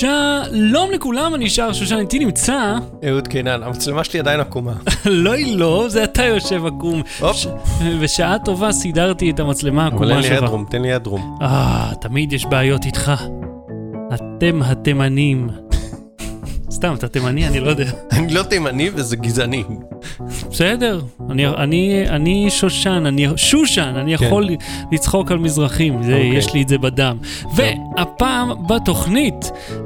שלום לכולם, אני שר שושן, איתי נמצא אהוד קנן, המצלמה שלי עדיין עקומה. לא היא לא, זה אתה יושב עקום. בשעה טובה סידרתי את המצלמה העקומה שלך. אבל אין לי הדרום, תן לי הדרום. תמיד יש בעיות איתך. אתם התימנים. סתם, אתה תימני, אני לא יודע. אני לא תימני וזה גזעני. בסדר, אני שושן, אני יכול לצחוק על מזרחים, יש לי את זה בדם. והפעם בתוכנית,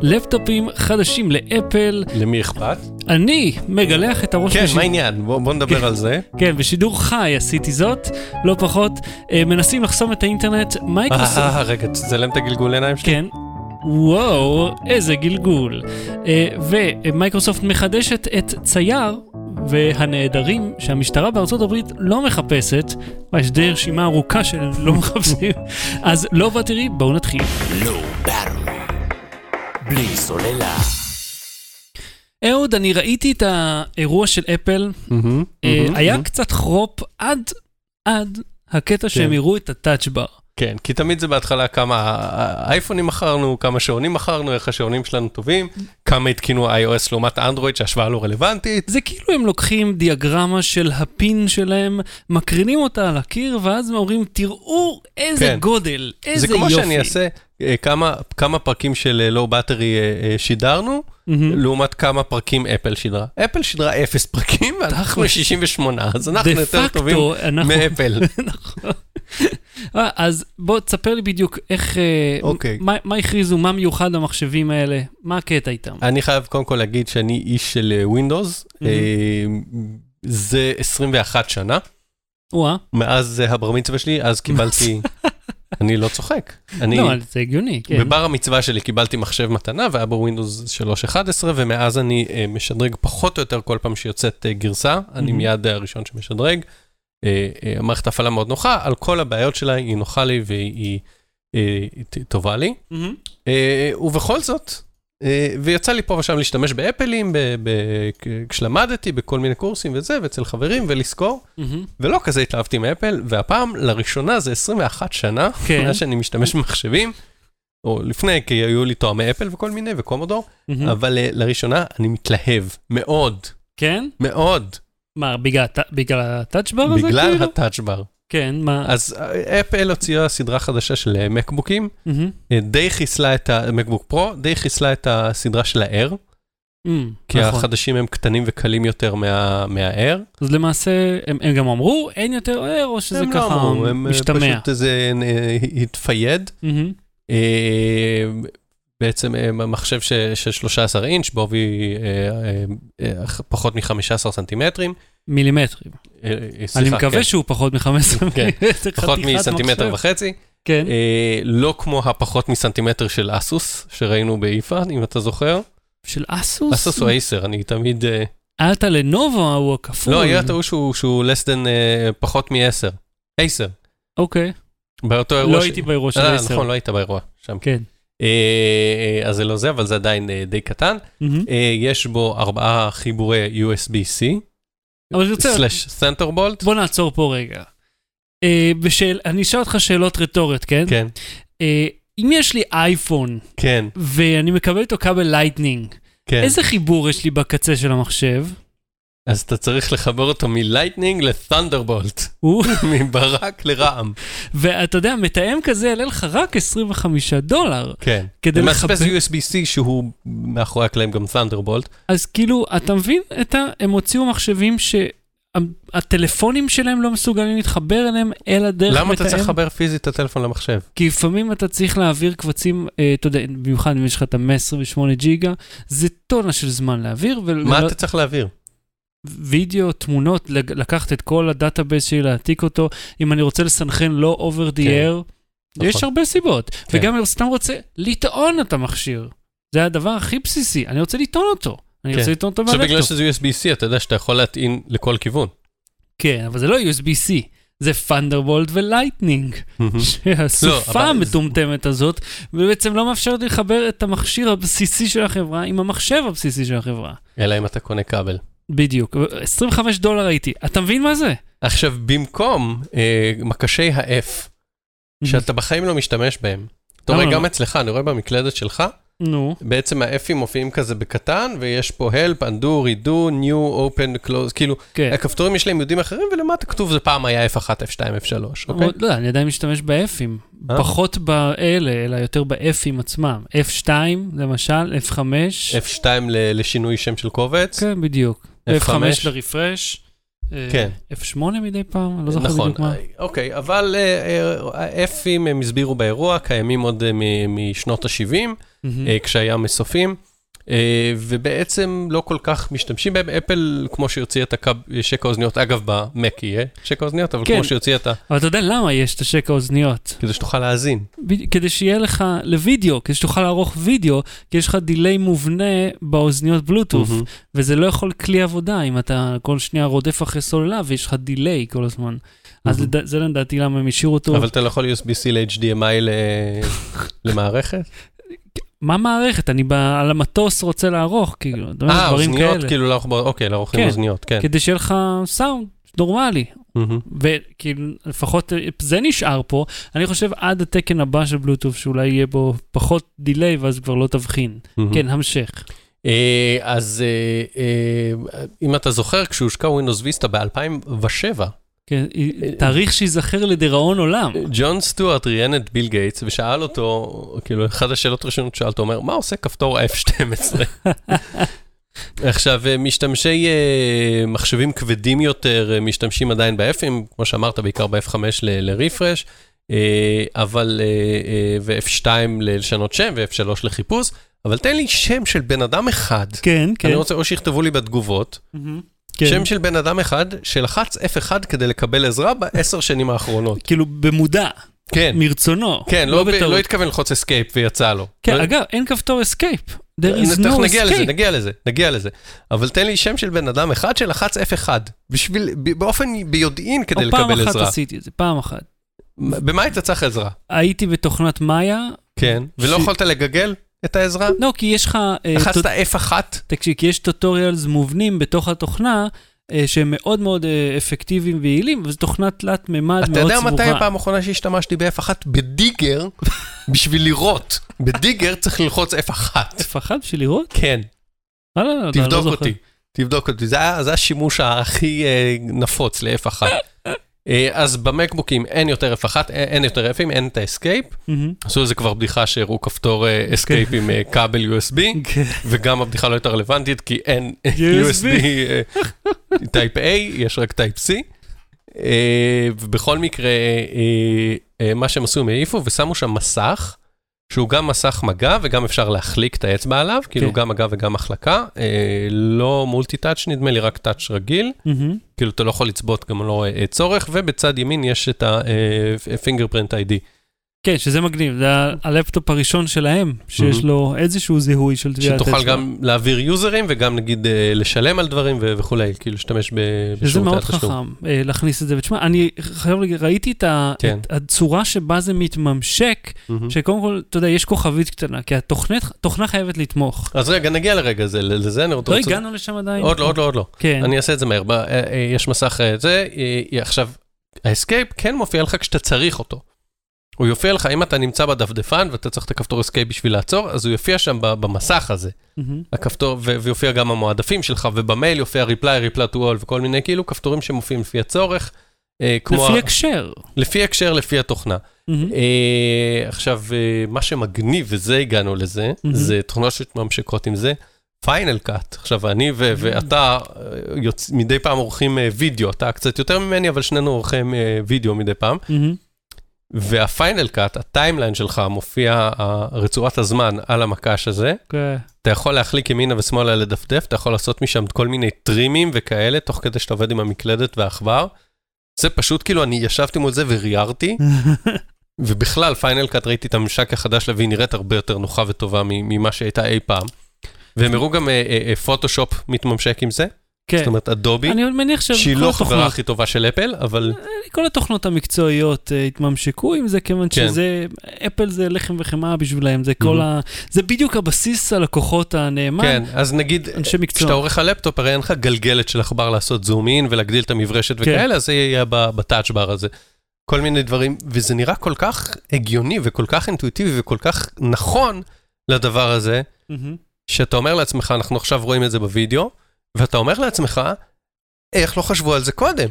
לפטופים חדשים לאפל. למי אכפת? אני מגלח את הראש. כן, מה העניין? בוא נדבר על זה. כן, בשידור חי עשיתי זאת, לא פחות. מנסים לחסום את האינטרנט, מייקרוסופט. רגע, תצלם את הגלגול עיניים שלי. כן. וואו, איזה גלגול. ומייקרוסופט מחדשת את צייר והנעדרים שהמשטרה בארצות הברית לא מחפשת, ויש די רשימה ארוכה שלהם לא מחפשים. אז לא בטרי, בואו נתחיל. לא בטרי, בלי סוללה. אהוד, אני ראיתי את האירוע של אפל, היה קצת חרופ עד הקטע שהם יראו את הטאצ'בר. כן, כי תמיד זה בהתחלה כמה אייפונים מכרנו, כמה שעונים מכרנו, איך השעונים שלנו טובים, כמה התקינו iOS לעומת אנדרואיד שהשוואה לא רלוונטית. זה כאילו הם לוקחים דיאגרמה של הפין שלהם, מקרינים אותה על הקיר, ואז אומרים, תראו איזה גודל, איזה יופי. זה כמו שאני אעשה כמה פרקים של לואו בטרי שידרנו, לעומת כמה פרקים אפל שידרה. אפל שידרה 0 פרקים, ואנחנו 68, אז אנחנו יותר טובים מאפל. נכון. אז בוא תספר לי בדיוק איך, מה הכריזו, מה מיוחד המחשבים האלה, מה הקטע איתם? אני חייב קודם כל להגיד שאני איש של ווינדוס, זה 21 שנה, מאז הבר מצווה שלי, אז קיבלתי, אני לא צוחק. לא, זה הגיוני. בבר המצווה שלי קיבלתי מחשב מתנה, והיה בווינדוס 3.11, ומאז אני משדרג פחות או יותר כל פעם שיוצאת גרסה, אני מיד הראשון שמשדרג, המערכת הפעלה מאוד נוחה, על כל הבעיות שלה היא נוחה לי והיא טובה לי. ובכל זאת, ויצא לי פה ושם להשתמש באפלים, כשלמדתי בכל מיני קורסים וזה, ואצל חברים, ולזכור, ולא כזה התלהבתי מאפל, והפעם לראשונה זה 21 שנה, מאז שאני משתמש במחשבים, או לפני, כי היו לי תואמי אפל וכל מיני, וקומודור, אבל לראשונה אני מתלהב מאוד. כן? מאוד. מה, בגלל הטאצ'בר הזה? בגלל הטאצ'בר. כן, מה? אז אפל הוציאה סדרה חדשה של מקבוקים, די חיסלה את המקבוק פרו, די חיסלה את הסדרה של האר, כי החדשים הם קטנים וקלים יותר מהאר. אז למעשה, הם גם אמרו, אין יותר האר, או שזה ככה משתמע? הם פשוט איזה התפייד. בעצם מחשב של 13 אינץ' בעובי פחות מ-15 סנטימטרים. מילימטרים. אני מקווה שהוא פחות מ-15 מילימטר. פחות מסנטימטר וחצי. כן. לא כמו הפחות מסנטימטר של אסוס, שראינו באיפה, אם אתה זוכר. של אסוס? אסוס או עשר, אני תמיד... היה אתה לנובה או הכפול? לא, היה אתה שהוא פחות מ-10. 10. אוקיי. באותו אירוע... לא הייתי באירוע של 10. נכון, לא היית באירוע שם. כן. אז זה לא זה, אבל זה עדיין די קטן. יש בו 4 חיבורי USB-C, /Thunderbolt. בוא נעצור פה רגע. אני אשאל אותך שאלות רטוריות, כן? כן. אם יש לי אייפון, כן. ואני מקבל אותו כבל לייטנינג, כן. איזה חיבור יש לי בקצה של המחשב? אז אתה צריך לחבר אותו מלייטנינג לת'נדרבולט, מברק לרעם. ואתה יודע, מתאם כזה יעלה לך רק $25. כן, ומספס USB-C שהוא מאחורי הקלעים גם ת'נדרבולט. אז כאילו, אתה מבין, הם הוציאו מחשבים שהטלפונים שלהם לא מסוגלים להתחבר אליהם, אלא דרך מתאם. למה אתה צריך לחבר פיזית את הטלפון למחשב? כי לפעמים אתה צריך להעביר קבצים, אתה יודע, במיוחד אם יש לך את ה-128 ג'יגה, זה טונה של זמן להעביר. מה אתה צריך להעביר? וידאו, תמונות, לקחת את כל הדאטאבייס שלי, להעתיק אותו, אם אני רוצה לסנחן לא over the air, יש הרבה סיבות, וגם אני סתם רוצה לטעון את המכשיר, זה הדבר הכי בסיסי, אני רוצה לטעון אותו, אני רוצה לטעון אותו בלפטופ. בגלל שזה USB-C, אתה יודע שאתה יכול להטעין לכל כיוון. כן, אבל זה לא USB-C, זה Thunderbolt ולייטנינג, שהסופה המטומטמת הזאת, ובעצם לא מאפשרת לחבר את המכשיר הבסיסי של החברה, עם המחשב הבסיסי של החברה. אלא אם אתה קונה כבל. בדיוק, $25 הייתי. אתה מבין מה זה? עכשיו, במקום מקשי ה-F, שאתה בחיים לא משתמש בהם, אתה רואה גם אצלך, אני רואה במקלדת שלך, בעצם ה-F'ים מופיעים כזה בקטן, ויש פה help, undo, redo, new, open, close, כאילו, הכפתורים יש להם יודעים אחרים, ולמטה כתוב, זה פעם היה F1, F2, F3, אוקיי? לא, אני עדיין משתמש ב-F'ים, פחות באלה, אלא יותר ב-F'ים עצמם. F2, למשל, F5. F2 לשינוי שם של קובץ. כן, בדיוק. F5 לרפרש. F8 מדי פעם, לא זוכר בדיוק מה. אוקיי, אבל F'ים הם הסבירו באירוע, קיימים עוד משנות ה-70, כשהיה מסופים, ובעצם לא כל כך משתמשים בהם. אפל, כמו שיוציא את השק האוזניות, אגב, במק יהיה שק האוזניות, אבל כמו שיוציא את ה... אבל אתה יודע למה יש את השק האוזניות? כדי שתוכל להאזין. כדי שיהיה לך לוידאו, כדי שתוכל לערוך וידאו, כי יש לך דילי מובנה באוזניות בלוטוף, וזה לא יכול כלי עבודה, אם אתה כל שנייה רודף אחרי סוללה, ויש לך דילי כל הזמן. אז זה לדעתי למה הם השאירו אותו. אבל אתה לא יכול USB-C ל-HDMI למערכת? מה מערכת? אני על המטוס רוצה לערוך, כאילו, דברים כאלה. אוזניות, כאילו, אוקיי, לערוך עם אוזניות, כן. כדי שיהיה לך סאונד נורמלי. וכאילו, לפחות, זה נשאר פה. אני חושב, עד התקן הבא של בלוטוף, שאולי יהיה בו פחות דילי, ואז כבר לא תבחין. כן, המשך. אז אם אתה זוכר, כשהושקע Windows Vista ב-2007, תאריך שיזכר לדיראון עולם. ג'ון סטוארט ראיין את ביל גייטס, ושאל אותו, כאילו, אחת השאלות ראשונות שאלת, הוא אומר, מה עושה כפתור ה-F12? עכשיו, משתמשי מחשבים כבדים יותר, משתמשים עדיין ב-F'ים, כמו שאמרת, בעיקר ב-F5 לרפרש, אבל, ו-F2 לשנות שם, ו-F3 לחיפוש, אבל תן לי שם של בן אדם אחד. כן, כן. אני רוצה, או שיכתבו לי בתגובות, שם של בן אדם אחד, שלחץ F1 כדי לקבל עזרה ב10 שנים האחרונות. כאילו במודע. כן. מרצונו. כן, לא התכוון לחוץ אסקייפ ויצא לו. כן, אגב, אין כפתור אסקייפ. There is no escape. נגיע לזה. אבל תן לי שם של בן אדם אחד שלחץ F1. באופן ביודעין כדי לקבל עזרה. או פעם אחת עשיתי את זה, פעם אחת. במה היית צריך עזרה? הייתי בתוכנת מאיה. כן, ולא יכולת לגגל? את העזרה? לא, כי יש לך... לחצת F1? תקשיב, כי יש טוטוריאלס מובנים בתוך התוכנה, שהם מאוד מאוד אפקטיביים ויעילים, וזו תוכנה תלת ממד מאוד סבורה. אתה יודע מתי הפעם האחרונה שהשתמשתי ב-F1? בדיגר, בשביל לראות. בדיגר צריך ללחוץ F1. F1 בשביל לראות? כן. תבדוק אותי. זה השימוש הכי נפוץ ל-F1. אז במקבוקים אין יותר F1, אין יותר F'ים, אין את האסקייפ. עשו איזה כבר בדיחה שהראו כפתור אסקייפ עם כבל USB, וגם הבדיחה לא יותר רלוונטית, כי אין USB טייפ A, יש רק טייפ C. ובכל מקרה, מה שהם עשו, הם העיפו ושמו שם מסך, שהוא גם מסך מגע, וגם אפשר להחליק את האצבע עליו, כאילו גם מגע וגם החלקה, לא מולטי-טאץ' נדמה לי, רק טאץ' רגיל, כאילו אתה לא יכול לצבות, גם לא צורך, ובצד ימין יש את ה-fingerprint ID. כן, שזה מגניב, זה הלפטופ הראשון שלהם, שיש לו איזשהו זיהוי של טביעת אצבע. שתוכל גם להעביר יוזרים, וגם נגיד לשלם על דברים וכו', כאילו להשתמש בשירותי התשלום. שזה מאוד חכם להכניס את זה. ותשמע, אני חייב להגיד, ראיתי את הצורה שבה זה מתממשק, שקודם כל, אתה יודע, יש כוכבית קטנה, כי התוכנה חייבת לתמוך. אז רגע, נגיע לרגע הזה, לזה אני רוצה... לא הגענו לשם עדיין. עוד לא. אני אעשה את זה מהר, יש מסך זה, עכשיו, האסקייפ כן מופיע לך כשאתה צריך אותו. הוא יופיע לך, אם אתה נמצא בדפדפן, ואתה צריך את הכפתור אסקייפ בשביל לעצור, אז הוא יופיע שם במסך הזה. הכפתור, ויופיע גם המועדפים שלך, ובמייל יופיע reply to all, וכל מיני כאילו כפתורים שמופיעים לפי הצורך. לפי הקשר. לפי הקשר, לפי התוכנה. עכשיו, מה שמגניב, וזה הגענו לזה, זה תוכנות שממשקות עם זה, Final Cut. עכשיו, אני ואתה מדי פעם עורכים וידאו, אתה קצת יותר ממני, אבל שנינו עורכים וידאו מדי פעם. והפיינל קאט, הטיימליין שלך, מופיע רצועת הזמן על המקש הזה. אתה יכול להחליק ימינה ושמאלה לדפדף, אתה יכול לעשות משם כל מיני טרימים וכאלה, תוך כדי שאתה עובד עם המקלדת והעכבר. זה פשוט כאילו, אני ישבתי מול זה וריארתי, ובכלל פיינל קאט ראיתי את הממשק החדש לה, והיא נראית הרבה יותר נוחה וטובה ממה שהייתה אי פעם. והם הראו גם פוטושופ מתממשק עם זה. זאת אומרת, אדובי, שהיא לא חברה הכי טובה של אפל, אבל... כל התוכנות המקצועיות התממשקו עם זה, כיוון שזה, אפל זה לחם וחמאה בשבילהם, זה כל ה... זה בדיוק הבסיס הלקוחות הנאמן. כן, אז נגיד, כשאתה עורך הלפטופ, הרי אין לך גלגלת של עכבר לעשות זום אין, ולהגדיל את המברשת וכאלה, אז זה יהיה בטאץ' בר הזה. כל מיני דברים, וזה נראה כל כך הגיוני, וכל כך אינטואיטיבי, וכל כך נכון, לדבר הזה, שאתה אומר לעצמך, אנחנו עכשיו רואים את זה בווידאו, ואתה אומר לעצמך, איך לא חשבו על זה קודם?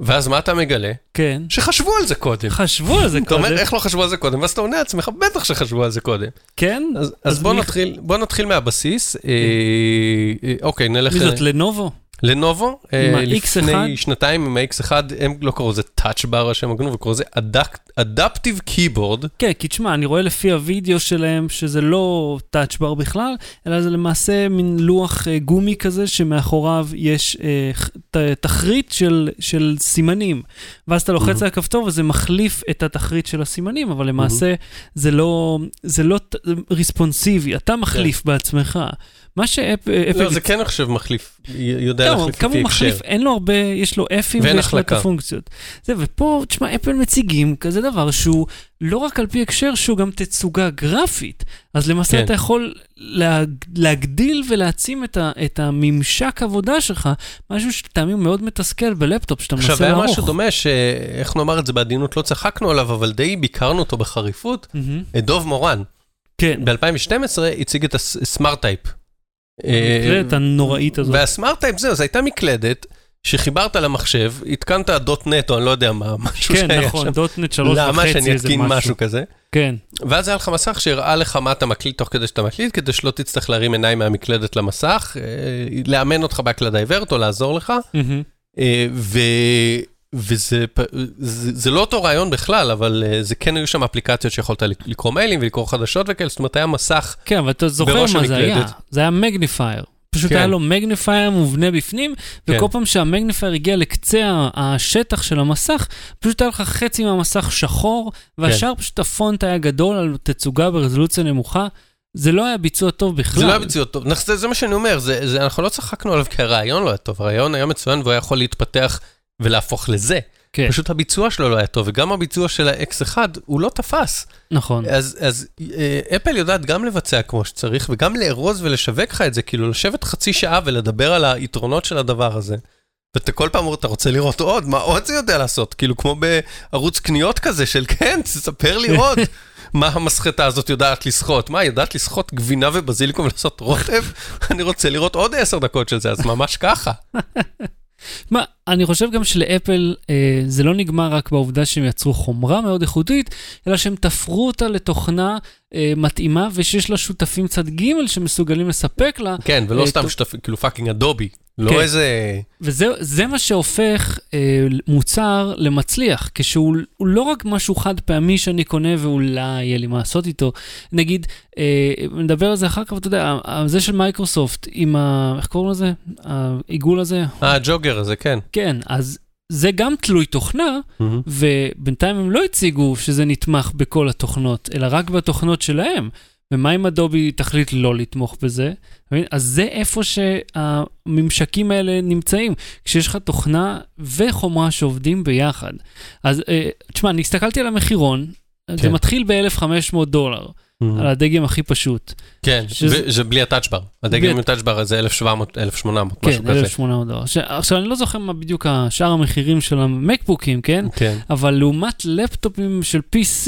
ואז מה אתה מגלה? כן. שחשבו על זה קודם. חשבו על זה קודם. אתה אומר, איך לא חשבו על זה קודם? ואז אתה עונה לעצמך, בטח שחשבו על זה קודם. כן? אז בוא נתחיל מהבסיס. אוקיי, נלך... מי זאת, לנובו? לנובו, לפני שנתיים עם ה-X1, הם לא קראו זה Touch Bar, השם הגנוב, הם קראו זה Adaptive Keyboard. כן, כי תשמע, אני רואה לפי הווידאו שלהם, שזה לא Touch Bar בכלל, אלא זה למעשה מין לוח גומי כזה, שמאחוריו יש תחריט של סימנים, ואז אתה לוחץ על הכפתור, וזה מחליף את התחריט של הסימנים, אבל למעשה זה לא רספונסיבי, אתה מחליף בעצמך. מה שאפל... לא, זה כן עכשיו מחליף, יודע להחליף לפי הקשר. אין לו הרבה, יש לו אפים ויש לו את הפונקציות. ופה, תשמע, אפל מציגים כזה דבר שהוא לא רק על פי הקשר, שהוא גם תצוגה גרפית. אז למעשה אתה יכול להגדיל ולהעצים את הממשק עבודה שלך, משהו שתאמים מאוד מתסכל בלפטופ, שאתה מנסה לערוך. עכשיו, היה משהו דומה, שאיך נאמר את זה בעדינות, לא צחקנו עליו, אבל די ביקרנו אותו בחריפות, דוב מורן. כן. ב-2012 הציג את הסמארט-טייפ. המקלדת הנוראית הזאת. והסמארט-טייפ זהו, זו הייתה מקלדת שחיברת למחשב, התקנת דוט-נט או אני לא יודע מה, משהו שהיה שם. כן, נכון, דוט-נט 3.5 למה שאני אתקין משהו כזה. כן. ואז היה לך מסך שהראה לך מה אתה מקליד תוך כדי שאתה מקליד, כדי שלא תצטרך להרים עיניים מהמקלדת למסך, לאמן אותך בהקלדה עיוורת או לעזור לך. וזה לא אותו רעיון בכלל, אבל זה כן היו שם אפליקציות שיכולת לקרוא מיילים ולקרוא חדשות וכאלה, זאת אומרת היה מסך בראש המקלדת. כן, אבל אתה זוכר מה זה היה, זה היה מגניפייר. פשוט היה לו מגניפייר מובנה בפנים, וכל פעם שהמגניפייר הגיע לקצה השטח של המסך, פשוט היה לך חצי מהמסך שחור, והשאר פשוט הפונט היה גדול על תצוגה ברזולוציה נמוכה, זה לא היה ביצוע טוב בכלל. זה לא היה ביצוע טוב, זה מה שאני אומר, אנחנו לא צחקנו עליו כי הרעיון לא היה טוב, הרעיון היה מצוין והוא יכול להתפתח ולהפוך לזה. כן. פשוט הביצוע שלו לא היה טוב, וגם הביצוע של ה-X1 הוא לא תפס. נכון. אז אפל יודעת גם לבצע כמו שצריך, וגם לארוז ולשווק לך את זה, כאילו לשבת חצי שעה ולדבר על היתרונות של הדבר הזה. ואתה כל פעם אתה רוצה לראות עוד, מה עוד זה יודע לעשות? כאילו כמו בערוץ קניות כזה של כן, תספר לי עוד. מה המסחטה הזאת יודעת לשחוט? מה, יודעת לשחוט גבינה ובזיליקום ולעשות רוטב? אני רוצה לראות עוד 10 דקות של זה, אז ממש ככה. מה, אני חושב גם שלאפל זה לא נגמר רק בעובדה שהם יצרו חומרה מאוד איכותית, אלא שהם תפרו אותה לתוכנה מתאימה, ושיש לה שותפים צד ג' שמסוגלים לספק לה. כן, ולא סתם שותפים, כאילו פאקינג אדובי, לא איזה... וזה מה שהופך מוצר למצליח, כשהוא לא רק משהו חד פעמי שאני קונה, ואולי יהיה לי מה לעשות איתו. נגיד, נדבר על זה אחר כך, אתה יודע, זה של מייקרוסופט, עם ה... איך קוראים לזה? העיגול הזה? הג'וגר הזה, כן. כן, אז... זה גם תלוי תוכנה, ובינתיים הם לא הציגו שזה נתמך בכל התוכנות, אלא רק בתוכנות שלהם. ומה אם אדובי תחליט לא לתמוך בזה? אז זה איפה שהממשקים האלה נמצאים, כשיש לך תוכנה וחומרה שעובדים ביחד. אז תשמע, אני הסתכלתי על המחירון, זה מתחיל $1,500, על הדגם הכי פשוט. כן, זה בלי הטאצ'בר. הדגם עם הטאצ'בר הזה 1,700, 1,800, משהו כזה. כן, $1,800. עכשיו, אני לא זוכר מה בדיוק השאר המחירים של המקבוקים, כן? כן. אבל לעומת לפטופים של PC,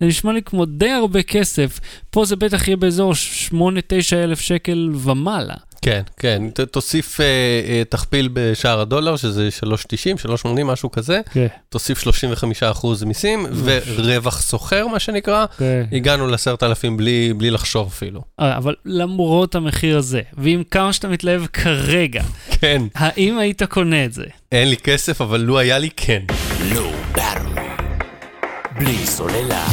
זה נשמע לי כמו די הרבה כסף. פה זה בטח יהיה באזור 8,000-9,000 שקל ומעלה. כן, כן. תוסיף תכפיל בשער הדולר, שזה 3.90, 3.80, משהו כזה. תוסיף 35% מיסים, ורווח סוחר, מה שנקרא. הגענו ל10,000 בלי לחשוב אפילו. אבל למרות המחיר הזה, ועם כמה שאתה מתלהב כרגע, כן. האם היית קונה את זה? אין לי כסף, אבל לא היה לי כן. לא ברור. בלי סוללה.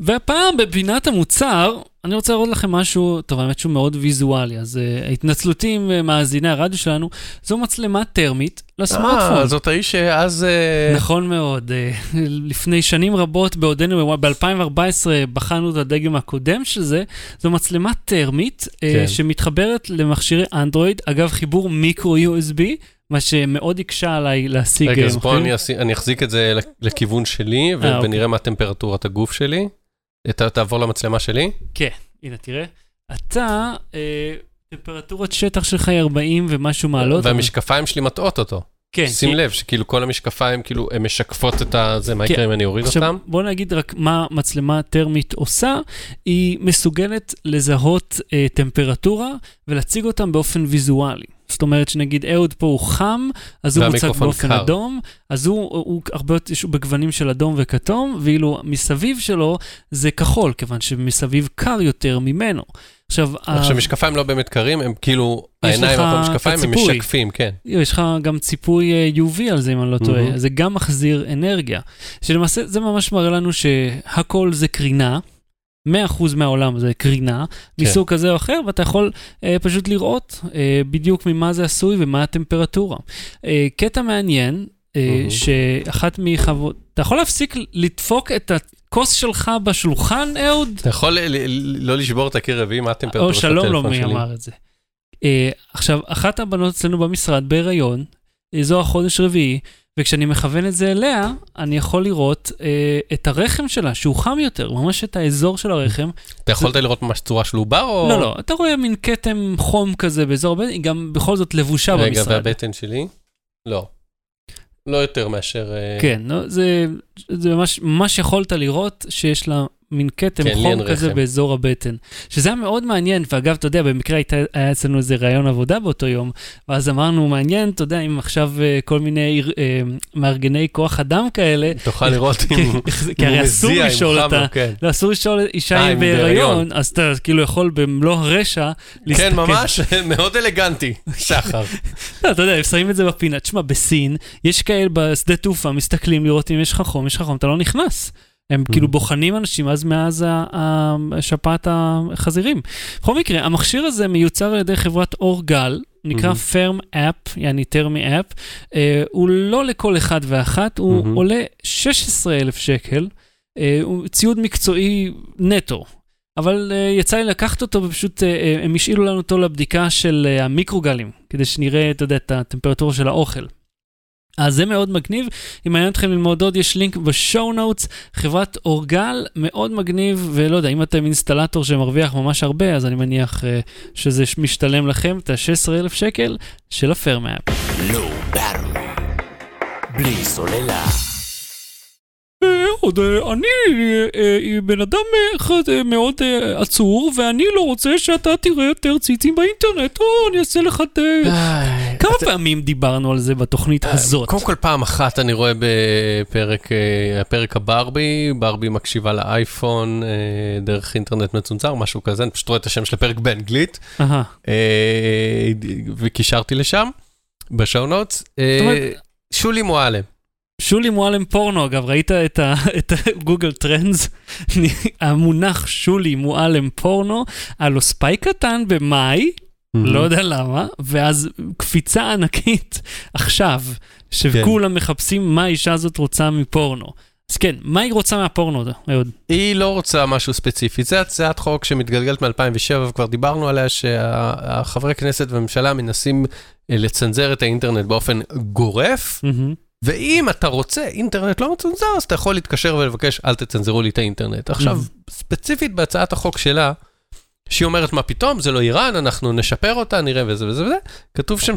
והפעם בבינת המוצר, אני רוצה להראות לכם משהו, טוב, האמת שהוא מאוד ויזואלי, אז ההתנצלותים מאזיני הרדיו שלנו, זו מצלמה טרמית לסמארטפון. זאת האיש שאז... נכון מאוד, לפני שנים רבות בעודנו, ב-2014 בחנו את הדגם הקודם של זה, זו מצלמה טרמית שמתחברת למכשירי אנדרואיד, אגב חיבור מיקרו-USB, מה שמאוד יקשה עליי להשיג... רגע, אז בואו אני אחזיק את זה לכיוון שלי, ונראה מה טמפרטורת הגוף שלי. אתה תעבור למצלמה שלי? כן, הנה תראה. אתה, טמפרטורת שטח שלך היא 40 ומשהו מעלות. והמשקפיים שלי מטעות אותו. שים לב שכאילו כל המשקפיים כאילו הן משקפות את זה, מה יקרה אם אני אוריד אותם? בוא נגיד רק מה מצלמה טרמית עושה, היא מסוגלת לזהות טמפרטורה ולהציג אותם באופן ויזואלי. זאת אומרת שנגיד אהוד פה הוא חם, אז הוא מוצג באופן אדום, אז הוא הרבה יותר בגוונים של אדום וכתום, ואילו מסביב שלו זה כחול, כיוון שמסביב קר יותר ממנו. עכשיו, משקפיים לא באמת קרים, הם כאילו, העיניים אותו משקפיים, הם משקפים, כן. יש לך גם ציפוי UV על זה, אם אני לא טועה. זה גם מחזיר אנרגיה. שלמעשה, זה ממש מראה לנו שהכל זה קרינה, 100% מהעולם זה קרינה, מסוג כזה או אחר, ואתה יכול פשוט לראות בדיוק ממה זה עשוי ומה הטמפרטורה. קטע מעניין, שאחת מחוות... אתה יכול להפסיק לדפוק את הכוס שלך בשולחן, אהוד? אתה יכול לא לשבור את הקיר רביעי, מה הטמפרטורה של הטלפון שלי? או שלום לא מי אמר את זה. עכשיו, אחת הבנות אצלנו במשרד בהיריון, זו החודש רביעי, וכשאני מכוון את זה אליה, אני יכול לראות את הרחם שלה, שהוא חם יותר, ממש את האזור של הרחם. אתה יכולת לראות ממש צורה של עובר או... לא, לא, אתה רואה מין קטם חום כזה באזור הבטן, היא גם בכל זאת לבושה במשרד. רגע, והבטן שלי? לא. לא יותר מאשר... כן, זה ממש יכולת לראות שיש לה מין קטם חום כזה באזור הבטן. שזה היה מאוד מעניין, ואגב, אתה יודע, במקרה היה אצלנו איזה רעיון עבודה באותו יום, ואז אמרנו, מעניין, אתה יודע, אם עכשיו כל מיני מארגני כוח אדם כאלה... תוכל לראות אם... כי הרי אסור לשאול אותה, לא אסור לשאול אישה עם בהיריון, אז אתה כאילו יכול במלוא הרשע להסתכל. כן, ממש, מאוד אלגנטי, שחר. לא, אתה יודע, שמים את זה בפינה. תשמע, בסין, יש כאלה בשדה תעופה, מסתכלים לראות אם יש לך חום, אתה לא נכנס. הם כאילו בוחנים אנשים, אז מאז השפעת החזירים. בכל מקרה, המכשיר הזה מיוצר על ידי חברת אורגל, נקרא Flir App, יעני Thermal App, הוא לא לכל אחד ואחת, הוא עולה 16,000 שקל, הוא ציוד מקצועי נטו, אבל יצא לי לקחת אותו, ופשוט הם השאילו לנו אותו לבדיקה של המיקרוגלים, כדי שנראה, אתה יודע, את הטמפרטורה של האוכל. אז זה מאוד מגניב, אם מעניין אתכם ללמוד עוד, יש לינק בשואו נוטס, חברת אורגל, מאוד מגניב, ולא יודע, אם אתם אינסטלטור שמרוויח ממש הרבה, אז אני מניח שזה משתלם לכם, את ה-16,000 שקל של הפר מאפ. עוד, אני בן אדם אחד מאוד עצור, ואני לא רוצה שאתה תראה יותר ציצים באינטרנט, או אני אעשה לך את... כמה פעמים דיברנו על זה בתוכנית הזאת? קודם כל פעם אחת אני רואה בפרק הברבי, ברבי מקשיבה לאייפון דרך אינטרנט מצונצר, משהו כזה, אני פשוט רואה את השם של הפרק באנגלית, וקישרתי לשם, בשעונות, שולי מועלם. שולי מועלם פורנו, אגב, ראית את גוגל טרנדס? המונח שולי מועלם פורנו, עלו ספי קטן במאי, לא יודע למה, ואז קפיצה ענקית עכשיו, שכולם מחפשים מה האישה הזאת רוצה מפורנו. אז כן, מה היא רוצה מהפורנו? היא לא רוצה משהו ספציפי, זה הצעת חוק שמתגלגלת מ-2007, וכבר דיברנו עליה שהחברי כנסת והממשלה מנסים לצנזר את האינטרנט באופן גורף, ואם אתה רוצה אינטרנט לא מצונזר, אז אתה יכול להתקשר ולבקש, אל תצנזרו לי את האינטרנט. עכשיו, ספציפית בהצעת החוק שלה, שהיא אומרת מה פתאום, זה לא איראן, אנחנו נשפר אותה, נראה וזה וזה וזה. כתוב שם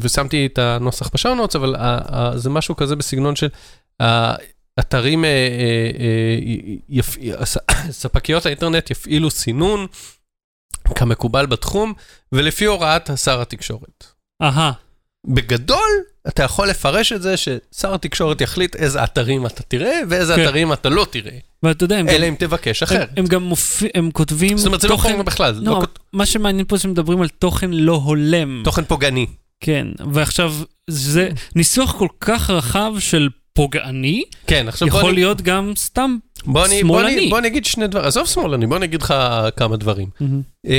ושמתי את הנוסח בשעונות, אבל זה משהו כזה בסגנון של אתרים, ספקיות האינטרנט יפעילו סינון, כמקובל בתחום, ולפי הוראת שר התקשורת. אהה. בגדול, אתה יכול לפרש את זה ששר התקשורת יחליט איזה אתרים אתה תראה, ואיזה אתרים אתה לא תראה. ואתה יודע, אלא אם תבקש אחרת. הם גם כותבים... זאת אומרת, זה לא חומר בכלל. מה שמעניין פה שמדברים על תוכן לא הולם. תוכן פוגעני. כן, ועכשיו, זה ניסוח כל כך רחב של פוגעני, יכול להיות גם סתם שמאלני. בוא נגיד שני דברים, עזוב שמאלני, בוא נגיד לך כמה דברים.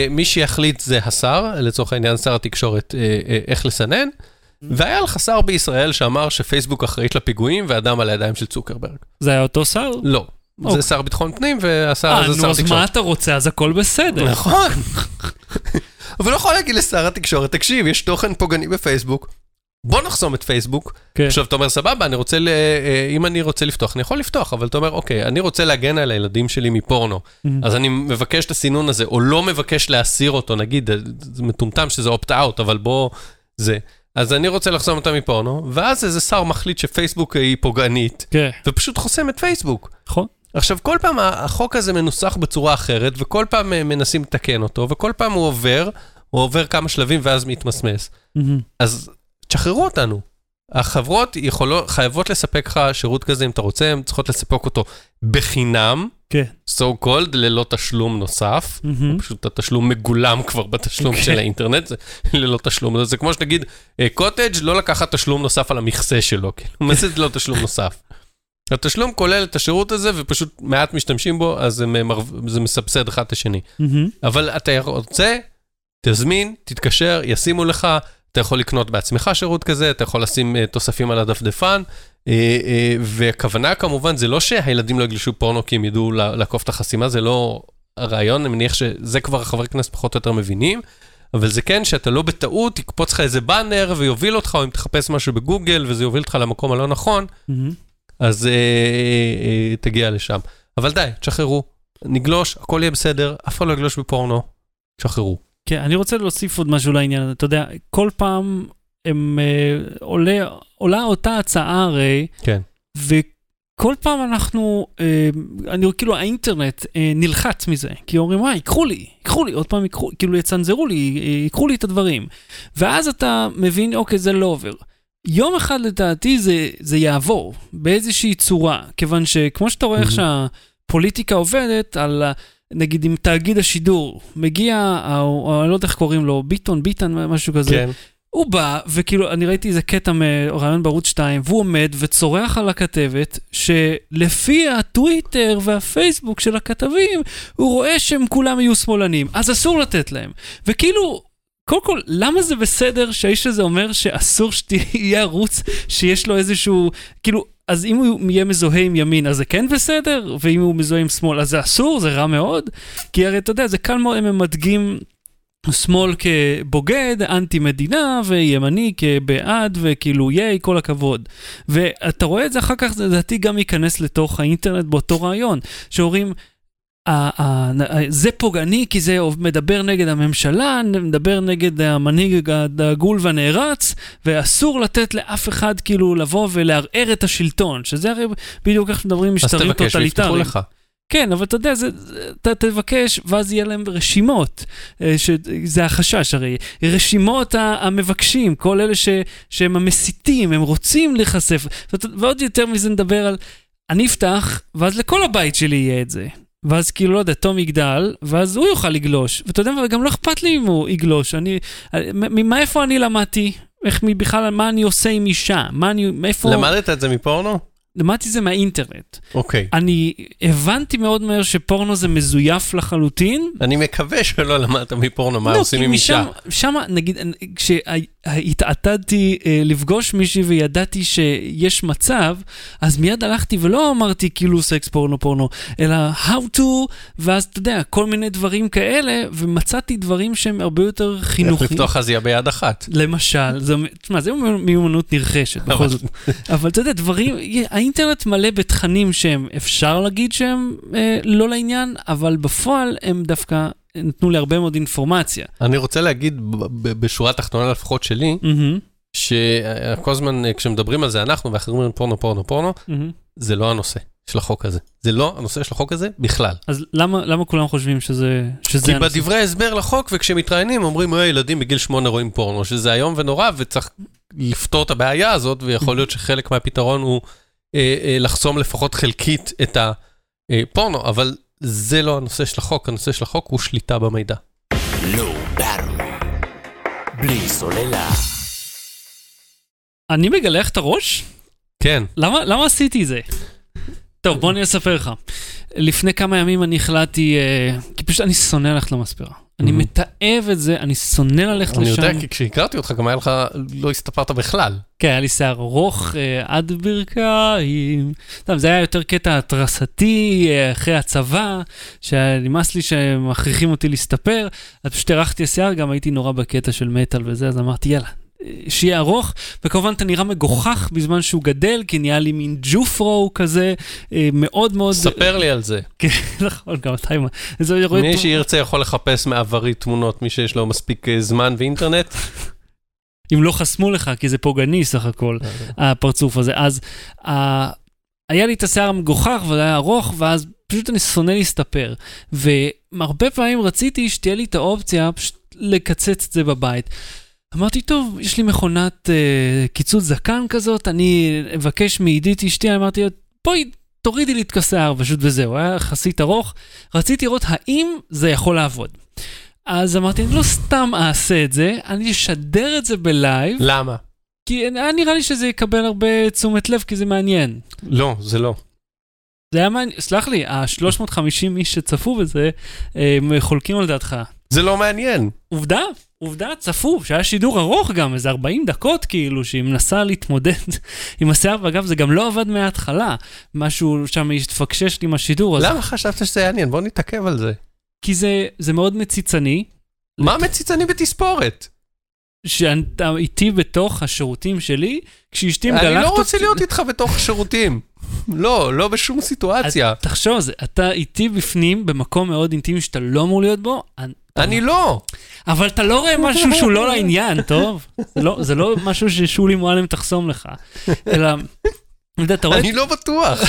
מי שיחליט זה השר, לצורך העניין שר התקשורת, איך לסנן, והיה לך שר בישראל שאמר שפייסבוק אחראית לפיגועים, והאדם על הידיים של צוקרברג. זה היה אותו שר? לא. זה שר ביטחון פנים, והשר הזה שר תקשורת. אז מה אתה רוצה? אז הכל בסדר. נכון. אבל לא יכול להגיד לשר התקשורת, תקשיב, יש תוכן פוגעני בפייסבוק, בוא נחסום את פייסבוק. עכשיו, אתה אומר, סבבה, אם אני רוצה לפתוח, אני יכול לפתוח, אבל אתה אומר, אוקיי, אני רוצה להגן על הילדים שלי מפורנו, אז אני מבקש את הסינון הזה, או לא מבקש להסיר אותו, נגיד, זה מטומטם שזה opt-out, אבל בוא, זה... אז אני רוצה לחסום אותה מפורנו, ואז איזה שר מחליט שפייסבוק היא פוגענית, ופשוט חוסם את פייסבוק. נכון. עכשיו, כל פעם החוק הזה מנוסח בצורה אחרת, וכל פעם מנסים לתקן אותו, וכל פעם הוא עובר, כמה שלבים ואז מתמסמס. אז תשחררו אותנו. החברות חייבות לספק לך שירות כזה אם אתה רוצה, הן צריכות לספק אותו בחינם, so called, ללא תשלום נוסף, פשוט התשלום מגולם כבר בתשלום של האינטרנט, ללא תשלום, זה כמו שנגיד, קוטג' לא לקחת תשלום נוסף על המכסה שלו, מה זה לא תשלום נוסף? התשלום כולל את השירות הזה, ופשוט מעט משתמשים בו, אז זה מסבסד אחד את השני. אבל אתה רוצה, תזמין, תתקשר, ישימו לך, אתה יכול לקנות בעצמך שירות כזה, אתה יכול לשים תוספים על הדפדפן, וכוונה כמובן, זה לא שהילדים לא יגלשו פורנו כי הם ידעו לעקוף את החסימה, זה לא הרעיון, אני מניח שזה כבר חברי כנסת פחות או יותר מבינים, אבל זה כן שאתה לא בטעות, תקפוץ לך איזה בנר ויוביל אותך, או אם תחפש משהו בגוגל וזה יוביל אותך למקום הלא נכון, אז תגיע לשם. אבל די, תשחררו, נגלוש, הכל יהיה בסדר, אף אחד לא יגלוש בפורנו, תשחררו. כן, אני רוצה להוסיף עוד משהו לעניין, אתה יודע, כל פעם עולה אותה הצעה הרי, כן. וכל פעם אנחנו, כאילו האינטרנט נלחץ מזה, כי אומרים, יקחו לי, עוד פעם יקחו, כאילו יצנזרו לי, יקחו לי את הדברים, ואז אתה מבין, אוקיי, זה לא עובר. יום אחד לדעתי זה יעבור, באיזושהי צורה, כיוון שכמו שאתה רואה איך שהפוליטיקה עובדת על נגיד עם תאגיד השידור, מגיע, או אני לא יודע איך קוראים לו, ביטן, משהו כזה. כן. הוא בא, וכאילו, אני ראיתי איזה קטע מרעיון בערוץ 2, והוא עומד וצורח על הכתבת, שלפי הטוויטר והפייסבוק של הכתבים, הוא רואה שהם כולם יהיו שמאלנים, אז אסור לתת להם. וכאילו, קודם כל, למה זה בסדר שהאיש הזה אומר שאסור שתהיה ערוץ, שיש לו איזשהו, כאילו, אז אם הוא יהיה מזוהה עם ימין, אז זה כן בסדר, ואם הוא מזוהה עם שמאל, אז זה אסור, זה רע מאוד, כי הרי אתה יודע, זה קל מאוד, הם ממדגים שמאל כבוגד, אנטי מדינה, וימני כבעד, וכאילו, יאי, כל הכבוד. ואתה רואה את זה אחר כך, לדעתי גם ייכנס לתוך האינטרנט באותו רעיון, שהורים, זה פוגעני, כי זה מדבר נגד הממשלה, מדבר נגד המנהיג הדגול והנערץ, ואסור לתת לאף אחד כאילו לבוא ולערער את השלטון, שזה הרי בדיוק איך מדברים משטרים טוטליטריים. כן, אבל אתה יודע, אתה תבקש, ואז יהיה להם רשימות, זה החשש הרי, רשימות המבקשים, כל אלה שהם המסיתים, הם רוצים לחשף, ועוד יותר מזה נדבר על, אני אפתח, ואז לכל הבית שלי יהיה את זה. ואז כאילו, לא יודע, תום יגדל, ואז הוא יוכל לגלוש, ואתה יודע, וגם לא אכפת לי אם הוא יגלוש, ממה איפה אני למדתי, איך בכלל, מה אני עושה עם אישה, מה אני, מאיפה... למדת את זה מפורנו? למדתי זה מהאינטרנט. אוקיי. אני הבנתי מאוד מהר שפורנו זה מזויף לחלוטין. אני מקווה שלא למדת מפורנו, מה עושים עם אישה. שם, נגיד, כשהתעתדתי לפגוש מישהי וידעתי שיש מצב, אז מיד הלכתי ולא אמרתי כאילו סקס פורנו, אלא how to, ואז אתה יודע, כל מיני דברים כאלה, ומצאתי דברים שהם הרבה יותר חינוכיים. איך לפתוח חזייה ביד אחת. למשל, זה מיומנות נרכשת, בכל זאת. אבל אתה יודע, דברים... האינטרנט מלא בתכנים שהם אפשר להגיד שהם לא לעניין, אבל בפועל הם דווקא נתנו לי הרבה מאוד אינפורמציה. אני רוצה להגיד בשורה התחתונה לפחות שלי, שכל הזמן כשמדברים על זה אנחנו ואחרים אומרים פורנו, זה לא הנושא של החוק הזה. זה לא הנושא של החוק הזה בכלל. אז למה כולם חושבים שזה הנושא? כי בדברי ההסבר לחוק וכשמתראיינים אומרים, ילדים בגיל 8 רואים פורנו, שזה היום ונורא וצריך לפתור את הבעיה הזאת, ויכול להיות שחלק מהפתרון הוא לחסום לפחות חלקית את הפורנו, אבל זה לא הנושא של החוק, הנושא של החוק הוא שליטה במידע. אני מגלח את הראש? כן. למה עשיתי זה? טוב, בוא אני אספר לך. לפני כמה ימים אני החלטתי, כי פשוט אני שונא ללכת למספרה. אני מתאהב את זה, אני שונא ללכת לשם. אני יודע, כי כשהכרתי אותך, גם היה לך, לא הסתפרת בכלל. כן, היה לי שיער ארוך, עד ברכיים. טוב, זה היה יותר קטע התרסתי, אחרי הצבא, שנמאס לי שמכריחים אותי להסתפר, אז פשוט הרחתי השיער, גם הייתי נורא בקטע של מטל וזה, אז אמרתי, יאללה. שיהיה ארוך, וכמובן אתה נראה מגוחך בזמן שהוא גדל, כי נהיה לי מין ג'ופרו כזה, מאוד מאוד... ספר לי על זה. כן, נכון, גם אתה עם... מי שירצה יכול לחפש מעברי תמונות, מי שיש לו מספיק זמן ואינטרנט, אם לא חסמו לך, כי זה פוגעני סך הכל, הפרצוף הזה. אז היה לי את השיער המגוחך, והיה ארוך, ואז פשוט אני שונא להסתפר. והרבה פעמים רציתי שתהיה לי את האופציה פשוט לקצץ את זה בבית. אמרתי, טוב, יש לי מכונת קיצוץ זקן כזאת, אני אבקש מעידית אשתי, אמרתי, בואי תורידי לי את השיער, פשוט וזהו, היה יחסית ארוך. רציתי לראות האם זה יכול לעבוד. אז אמרתי, אני לא סתם אעשה את זה, אני אשדר את זה בלייב. למה? כי היה נראה לי שזה יקבל הרבה תשומת לב, כי זה מעניין. לא, זה לא. זה היה מעניין, סלח לי, ה-350 איש שצפו בזה, חולקים על דעתך. זה לא מעניין. עובדה, עובדה, צפו, שהיה שידור ארוך גם, איזה 40 דקות כאילו, שהיא מנסה להתמודד עם השיער, ואגב, זה גם לא עבד מההתחלה, משהו שם התפקשש לי מהשידור. למה חשבת שזה מעניין? בוא נתעכב על זה. כי זה מאוד מציצני. מה מציצני בתספורת? שאתה איתי בתוך השירותים שלי, כשאשתי מגלחת... אני לא רוצה להיות איתך בתוך השירותים. לא, לא בשום סיטואציה. תחשוב, אתה איתי בפנים, במקום מאוד אינטימי שאתה לא אמור להיות בו. אני לא. אבל אתה לא רואה משהו שהוא לא לעניין, טוב? זה לא משהו ששולי מועלם תחסום לך. אלא... אני לא בטוח.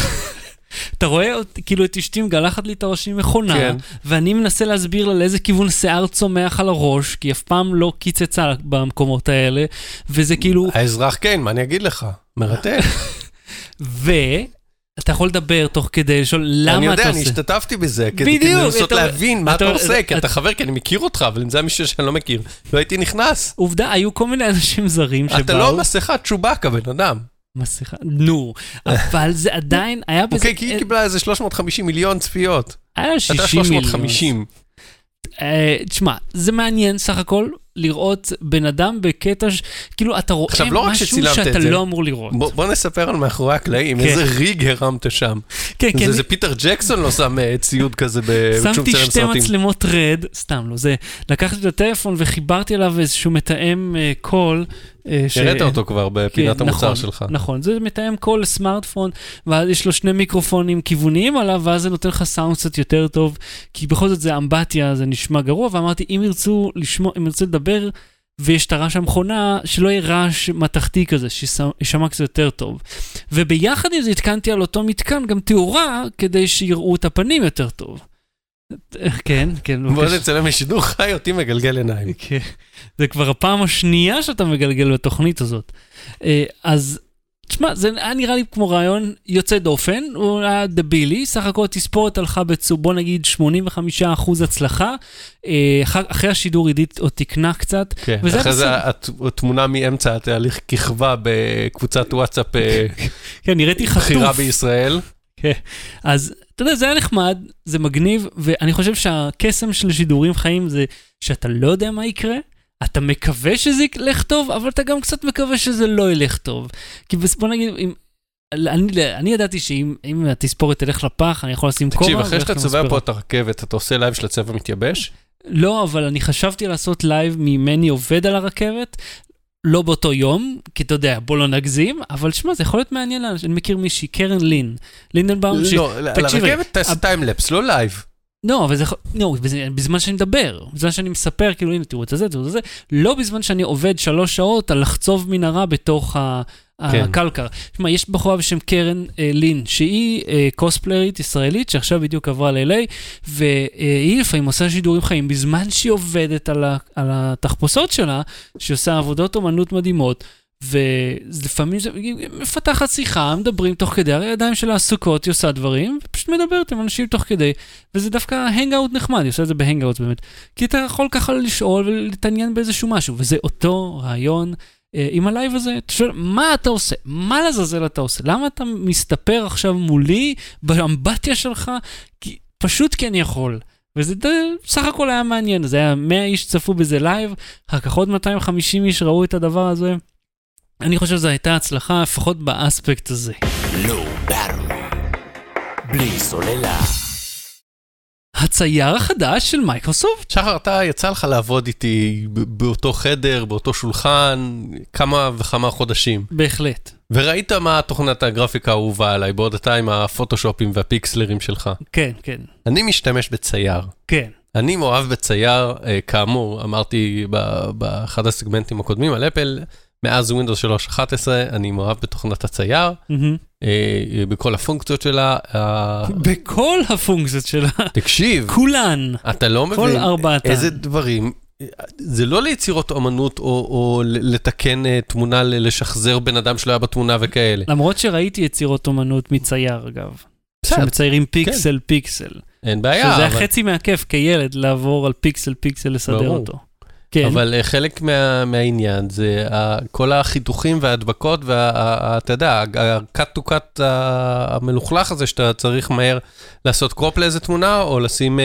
אתה רואה, כאילו, את אשתי מגלחת לי את הראש עם מכונה, כן. ואני מנסה להסביר לה לאיזה כיוון שיער צומח על הראש, כי אף פעם לא קיצצה במקומות האלה, וזה כאילו... האזרח כן, מה אני אגיד לך? מרתק. ואתה יכול לדבר תוך כדי לשאול למה אתה עושה. אני יודע, אני השתתפתי בזה, כדי לנסות להבין מה אתה עושה, כי אתה חבר, כי אני מכיר אותך, אבל אם זה היה מישהו שאני לא מכיר, לא הייתי נכנס. עובדה, היו כל מיני אנשים זרים שבאו... אתה לא מסכה תשובקה, בן אדם. מסכה, נו, אבל זה עדיין היה בזה... אוקיי, כי היא קיבלה איזה 350 מיליון צפיות. היה 60 מיליון. אתה 350. תשמע, זה מעניין סך הכל לראות בן אדם בקטע ש... כאילו, אתה רואה משהו שאתה לא אמור לראות. בוא נספר על מאחורי הקלעים, איזה ריג הרמת שם. זה פיטר ג'קסון לא שם ציוד כזה בשום צלם סרטים. שמתי שתי מצלמות רד, סתם לא, זה... לקחתי את הטלפון וחיברתי אליו איזשהו מתאם קול... הראת אותו כבר בפינת המוצר שלך. נכון, זה מתאם כל סמארטפון, ואז יש לו שני מיקרופונים כיווניים עליו, ואז זה נותן לך סאונד קצת יותר טוב, כי בכל זאת זה אמבטיה, זה נשמע גרוע, ואמרתי, אם ירצו לדבר, ויש את הרעש המכונה, שלא יהיה רעש מתחתי כזה, שישמע קצת יותר טוב. וביחד עם זה התקנתי על אותו מתקן, גם תאורה, כדי שיראו את הפנים יותר טוב. כן, כן. בוא נצלם משידור חי, אותי מגלגל עיניים. כן, זה כבר הפעם השנייה שאתה מגלגל בתוכנית הזאת. אז, תשמע, זה היה נראה לי כמו רעיון יוצא דופן, הוא היה דבילי, סך הכל תספורת הלכה בצהוב, בוא נגיד 85% הצלחה, אחרי השידור עידית עוד תקנה קצת. כן, אחרי זה התמונה מאמצע התהליך ככבה בקבוצת וואטסאפ בחירה בישראל. כן, אז... אתה יודע, זה היה נחמד, זה מגניב, ואני חושב שהקסם של שידורים חיים זה שאתה לא יודע מה יקרה, אתה מקווה שזה ילך טוב, אבל אתה גם קצת מקווה שזה לא ילך טוב. כי בוא נגיד, אני ידעתי שאם התספורת תלך לפח, אני יכול לשים קורא. תקשיב, אחרי שאתה צובע פה את הרכבת, אתה עושה לייב של הצבע מתייבש? לא, אבל אני חשבתי לעשות לייב ממני עובד על הרכבת, לא באותו יום, כי אתה יודע, בוא לא נגזים, אבל שמה, זה יכול להיות מעניין, אני מכיר מישהי, קרן לין, לינדנבאום, לא, לרכבת תעשה טיימלפס, לא לייב. לא, אבל זה, בזמן שאני מדבר, בזמן שאני מספר, כאילו, הנה, תראו את זה, תראו את זה, לא בזמן שאני עובד 3 שעות, על לחצוב מנהרה בתוך הקלקר. שמה, יש בחורה בשם קרן לין, שהיא קוספלרית ישראלית, שעכשיו בדיוק עברה ל-LA, והיא לפעמים עושה שידורים חיים, בזמן שהיא עובדת על התחפושות שלה, שהיא עושה עבודות אומנות מדהימות, ולפעמים מפתחת שיחה, מדברים תוך כדי, הרי הידיים שלה עסוקות, היא עושה דברים, ופשוט מדברת עם אנשים תוך כדי, וזה דווקא הנגאוט נחמד, היא עושה את זה בהנגאוט באמת, כי אתה יכול ככה לשאול ולהתעניין באיזשהו משהו, וזה אותו רעיון עם הלייב הזה, אתה שואל, מה אתה עושה? מה לזזל אתה עושה? למה אתה מסתפר עכשיו מולי, באמבטיה שלך? כי, פשוט כי אני יכול. וזה סך הכל היה מעניין, זה היה 100 איש צפו בזה לייב, אחר כך עוד 250 איש ראו את הדבר הזה. אני חושב שזו הייתה הצלחה, לפחות באספקט הזה. לא ברור, בלי סוללה. הצייר החדש של מייקרוסופט. שחר, אתה יצא לך לעבוד איתי באותו חדר, באותו שולחן, כמה וכמה חודשים. בהחלט. וראית מה תוכנת הגרפיקה האהובה עליי, בעוד אתה עם הפוטושופים והפיקסלרים שלך. כן, כן. אני משתמש בצייר. כן. אני מואב בצייר, כאמור, אמרתי באחד הסגמנטים הקודמים על אפל, מאז Windows 3.11, אני מואב בתוכנת הצייר, בכל הפונקציות שלה. בכל הפונקציות שלה? תקשיב. כולן. אתה לא מבין איזה דברים. זה לא ליצירות אומנות או לתקן תמונה, לשחזר בן אדם שלא היה בתמונה וכאלה. למרות שראיתי יצירות אומנות מצייר, אגב. שמציירים פיקסל פיקסל. אין בעיה. שזה החצי מהכיף כילד לעבור על פיקסל פיקסל לסדר אותו. כן. אבל חלק מהעניין זה כל החיתוכים וההדבקות, ואתה יודע, הקט-טו-קט המלוכלך הזה, שאתה צריך מהר לעשות קרופ לאיזה תמונה, או לשים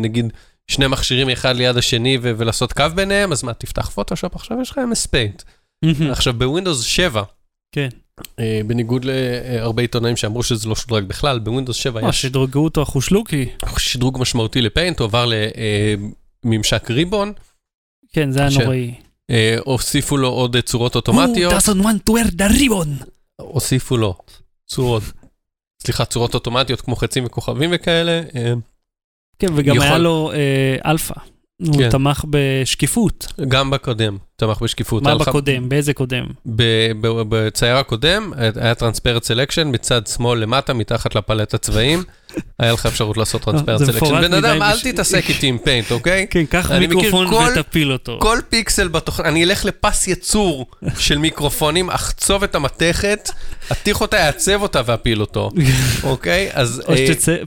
נגיד שני מכשירים אחד ליד השני ולעשות קו ביניהם, אז מה, תפתח פוטושופ, עכשיו יש לך MS Paint. עכשיו בווינדוס 7, כן. בניגוד להרבה עיתונאים שאמרו שזה לא שודרג בכלל, בווינדוס 7 יש... שדרגו אותו החושלוקי. שדרוג משמעותי לפיינט, הוא עבר לממשק ריבון. כן, זה היה נוראי. הוסיפו לו עוד צורות אוטומטיות. Who doesn't want to wear the ribbon? הוסיפו לו צורות, סליחה, צורות אוטומטיות כמו חצים וכוכבים וכאלה. כן, וגם היה לו אלפא. הוא תמך בשקיפות. גם בקודם, תמך בשקיפות. מה בקודם? באיזה קודם? בצייר הקודם, היה Transparent Selection, מצד שמאל למטה, מתחת לפלט הצבעים, היה לך אפשרות לעשות Transparent Selection. בן אדם, אל תתעסק איתי עם פיינט, אוקיי? כן, קח מיקרופון ותפיל אותו. כל פיקסל בתוכן, אני אלך לפס יצור של מיקרופונים, אחצוב את המתכת, אתיך אותה, יעצב אותה ואפיל אותו, אוקיי? אז...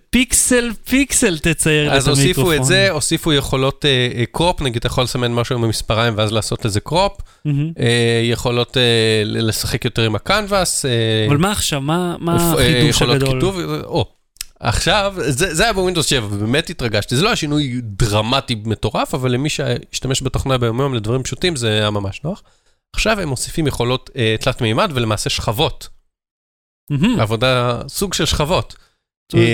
פיקסל, פיקסל תצייר את המיקרופון. אז הוסיפו את זה, הוסיפו יכולות קרופ, נגיד, אתה יכול לסמן משהו במספריים ואז לעשות לזה קרופ, יכולות לשחק יותר עם הקנבס. אבל מה עכשיו? מה החידוש הגדול? עכשיו, זה היה בווינדוס 7, ובאמת התרגשתי. זה לא השינוי דרמטי מטורף, אבל למי שהשתמש בתוכנה ביום-יום לדברים פשוטים, זה היה ממש נוח. עכשיו הם מוסיפים יכולות תלת מימד, ולמעשה שכבות. עבודה, סוג של שכבות.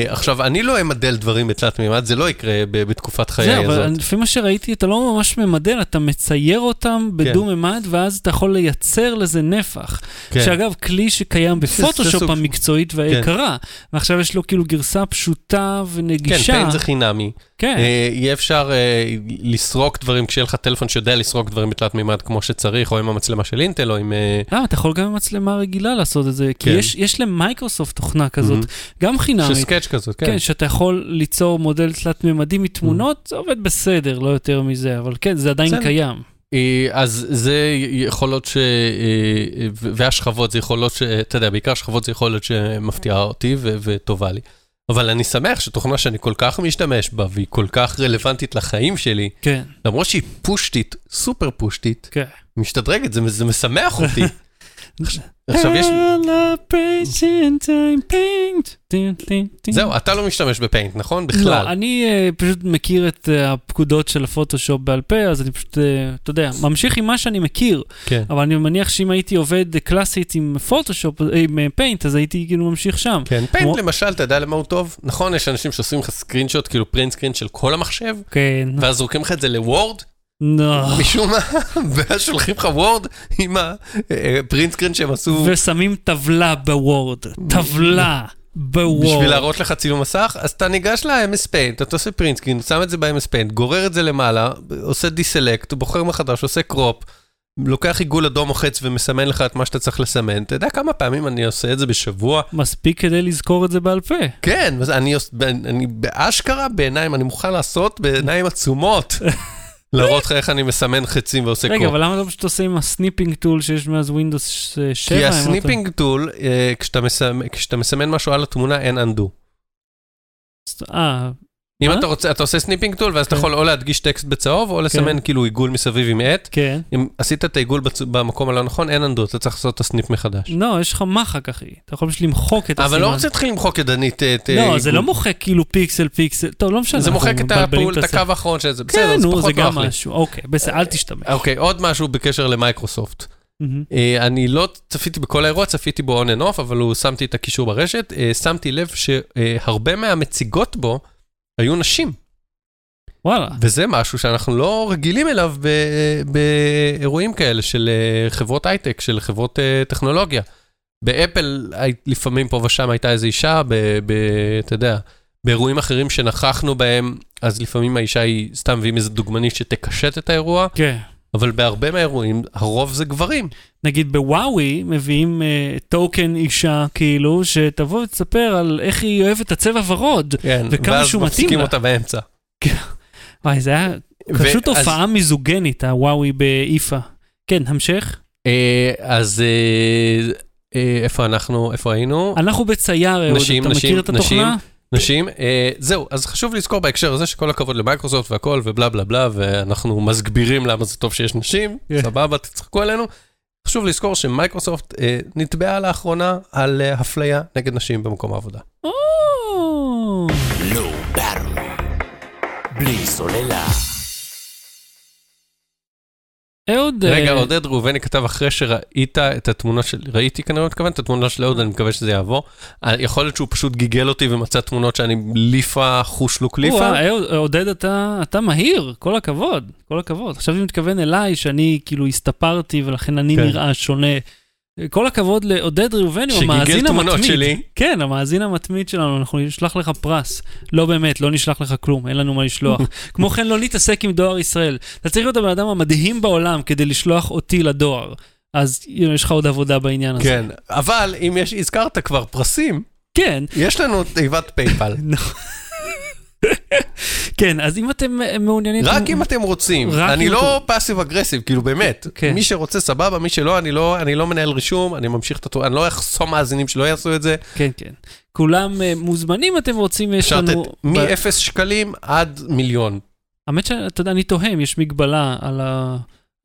עכשיו, אני לא אמדל דברים בתלת מימד, זה לא יקרה בתקופת חיי הזאת. אבל לפי מה שראיתי, אתה לא ממש ממדל, אתה מצייר אותם בדו מימד, ואז אתה יכול לייצר לזה נפח. שאגב, כלי שקיים בפוטושופ המקצועית והיקרה, ועכשיו יש לו כאילו גרסה פשוטה ונגישה. כן, פיינט זה חינמי. יהיה אפשר לסרוק דברים, כשיהיה לך טלפון שיודע לסרוק דברים בתלת מימד כמו שצריך, או עם המצלמה של אינטל, או עם... אתה יכול גם עם מצלמה רגילה לעשות את זה, כי יש למייקרוסופט תוכנה כזאת, גם חינמי. סקץ' כזאת, כן. כן, שאתה יכול ליצור מודל תלת ממדים מתמונות, זה עובד בסדר, לא יותר מזה, אבל כן, זה עדיין קיים. אז זה יכולות ש... והשכבות זה יכולות ש... אתה יודע, בעיקר שכבות זה יכולות שמפתיעה אותי וטובה לי. אבל אני שמח שתוכנה שאני כל כך משתמש בה, והיא כל כך רלוונטית לחיים שלי, כן. למרות שהיא פושטית, סופר פושטית, כן. משתדרגת, זה משמח אותי. עכשיו יש... זהו, אתה לא משתמש בפיינט, נכון? בכלל. לא, אני פשוט מכיר את הפקודות של הפוטושופ בעל פה, אז אני פשוט, אתה יודע, ממשיך עם מה שאני מכיר, אבל אני מניח שאם הייתי עובד קלאסית עם פוטושופ, עם פיינט, אז הייתי כאילו ממשיך שם. כן, פיינט למשל, אתה יודע למה הוא טוב? נכון, יש אנשים שעושים לך סקרינשוט, כאילו פרינט סקרינט של כל המחשב, ואז זורקים לך את זה לוורד, משום מה, ואז שולחים לך וורד עם הפרינט סקרין שהם עשו... ושמים טבלה בוורד, טבלה בוורד. בשביל להראות לך צילום מסך, אז אתה ניגש ל-MS Paint, אתה עושה פרינט סקרין, שם את זה ב-MS Paint, גורר את זה למעלה, עושה דיסלקט, בוחר מחדש, עושה קרופ, לוקח עיגול אדום או חץ ומסמן לך את מה שאתה צריך לסמן. אתה יודע כמה פעמים אני עושה את זה בשבוע? מספיק כדי לזכור את זה בעל פה. כן, אני באשכרה, בעיניים, אני מוכן לעשות בעיניים עצומות. להראות לך איך אני מסמן חצים ועושה קרופ. רגע, אבל למה אתה פשוט עושה עם הסניפינג טול שיש מאז ווינדוס 7? כי הסניפינג טול, כשאתה מסמן משהו על התמונה, אין אנדו. אם אתה רוצה, אתה עושה סניפינג טול, ואז אתה יכול או להדגיש טקסט בצהוב, או לסמן כאילו עיגול מסביב עם עט. אם עשית את העיגול במקום הלא נכון, אין אנדו, אתה צריך לעשות את הסניפ מחדש. לא, יש לך מחק, אחי. אתה יכול פשוט למחוק את הסימן. אבל לא רוצה להתחיל למחוק ידנית את... לא, זה לא מוחק כאילו פיקסל, פיקסל. טוב, לא משנה. זה מוחק את הקו האחרון של זה. בסדר, זה פחות נוח לי. אוקיי, בסדר, אל תשתמש. אוקיי, עוד משהו בקשר למייקרוסופט. אני לא צפיתי בכל האירוע, צפיתי בו און אנוף, אבל שמתי את הקישור ברשת, שמתי לב שהרבה מהמציגות בו היו נשים. וואלה. וזה משהו שאנחנו לא רגילים אליו באירועים כאלה של חברות הייטק, של חברות טכנולוגיה. באפל לפעמים פה ושם הייתה איזו אישה, אתה יודע, באירועים אחרים שנכחנו בהם, אז לפעמים האישה היא סתם מביאים איזה דוגמנית שתקשט את האירוע, כן. אבל בהרבה מהאירועים, הרוב זה גברים. נגיד בוואוי מביאים טוקן אישה כאילו, שתבוא ותספר על איך היא אוהבת הצבע ורוד, כן, וכמה שהוא מתאים לה. ואז מפסיקים אותה באמצע. כן. וואי, זה היה פשוט הופעה מיזוגנית, הוואוי באיפה. כן, המשך. אז איפה אנחנו, איפה היינו? אנחנו בצייר, נשים, אתה מכיר את התוכנה? נשים, זהו, אז חשוב לזכור בהקשר הזה שכל הכבוד למייקרוסופט והכל ובלה בלה בלה, ואנחנו מסגבירים למה זה טוב שיש נשים, סבבה, תצחקו עלינו. חשוב לזכור שמייקרוסופט נתבעה לאחרונה על הפליה נגד נשים במקום העבודה. בלי סוללה. רגע, עודד ראובני כתב אחרי שראית את התמונה של... ראיתי כנראה מתכוון את התמונה של עודד, אני מקווה שזה יעבור. יכול להיות שהוא פשוט גיגל אותי ומצא תמונות שאני ליפה, חושלוק ליפה. עודד, אתה מהיר, כל הכבוד, כל הכבוד. עכשיו אני מתכוון אליי שאני כאילו הסתפרתי ולכן אני נראה שונה. כל הכבוד לעודד ראובני, המאזין המתמיד. כן, המאזין המתמיד שלנו, אנחנו נשלח לך פרס. לא באמת, לא נשלח לך כלום, אין לנו מה לשלוח. כמו כן, לא נתעסק עם דואר ישראל. אתה צריך להיות הבן אדם המדהים בעולם כדי לשלוח אותי לדואר. אז יש לך עוד עבודה בעניין הזה. כן, אבל אם הזכרת כבר פרסים, כן. יש לנו תיבת פייפל. נכון. כן, אז אם אתם מעוניינים... רק אם אתם רוצים, אני לא פאסיב אגרסיב, כאילו באמת, מי שרוצה סבבה, מי שלא, אני לא מנהל רישום, אני ממשיך את התורה, אני לא אחסום מאזינים שלא יעשו את זה. כן, כן. כולם מוזמנים, אתם רוצים, יש לנו... מ-0 שקלים עד מיליון. האמת שאתה יודע, אני תוהם, יש מגבלה על ה...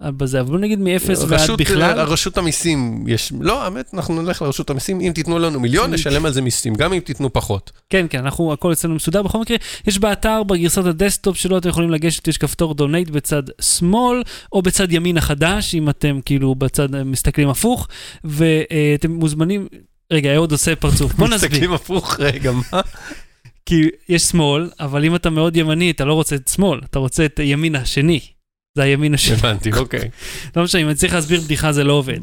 בזה, אבל בוא נגיד מ-0 ועד בכלל. הרשות המיסים יש, לא, האמת, אנחנו נלך לרשות המיסים, אם תיתנו לנו מיליון, נשלם על זה מיסים, גם אם תיתנו פחות. כן, כן, אנחנו, הכל אצלנו מסודר, בכל מקרה, יש באתר, בגרסת הדסקטופ שלו, אתם יכולים לגשת, יש כפתור דונייט בצד שמאל, או בצד ימין החדש, אם אתם כאילו בצד מסתכלים הפוך, ואתם מוזמנים, רגע, עוד עושה פרצוף, בוא נסביר. מסתכלים הפוך, רגע, מה? כי יש שמאל, אבל אם אתה מאוד ימני, אתה לא רוצה את שמאל, אתה רוצה את ימין השני. זה הימין השני. הבנתי, אוקיי. לא משנה, אם אני צריך להסביר בדיחה, זה לא עובד.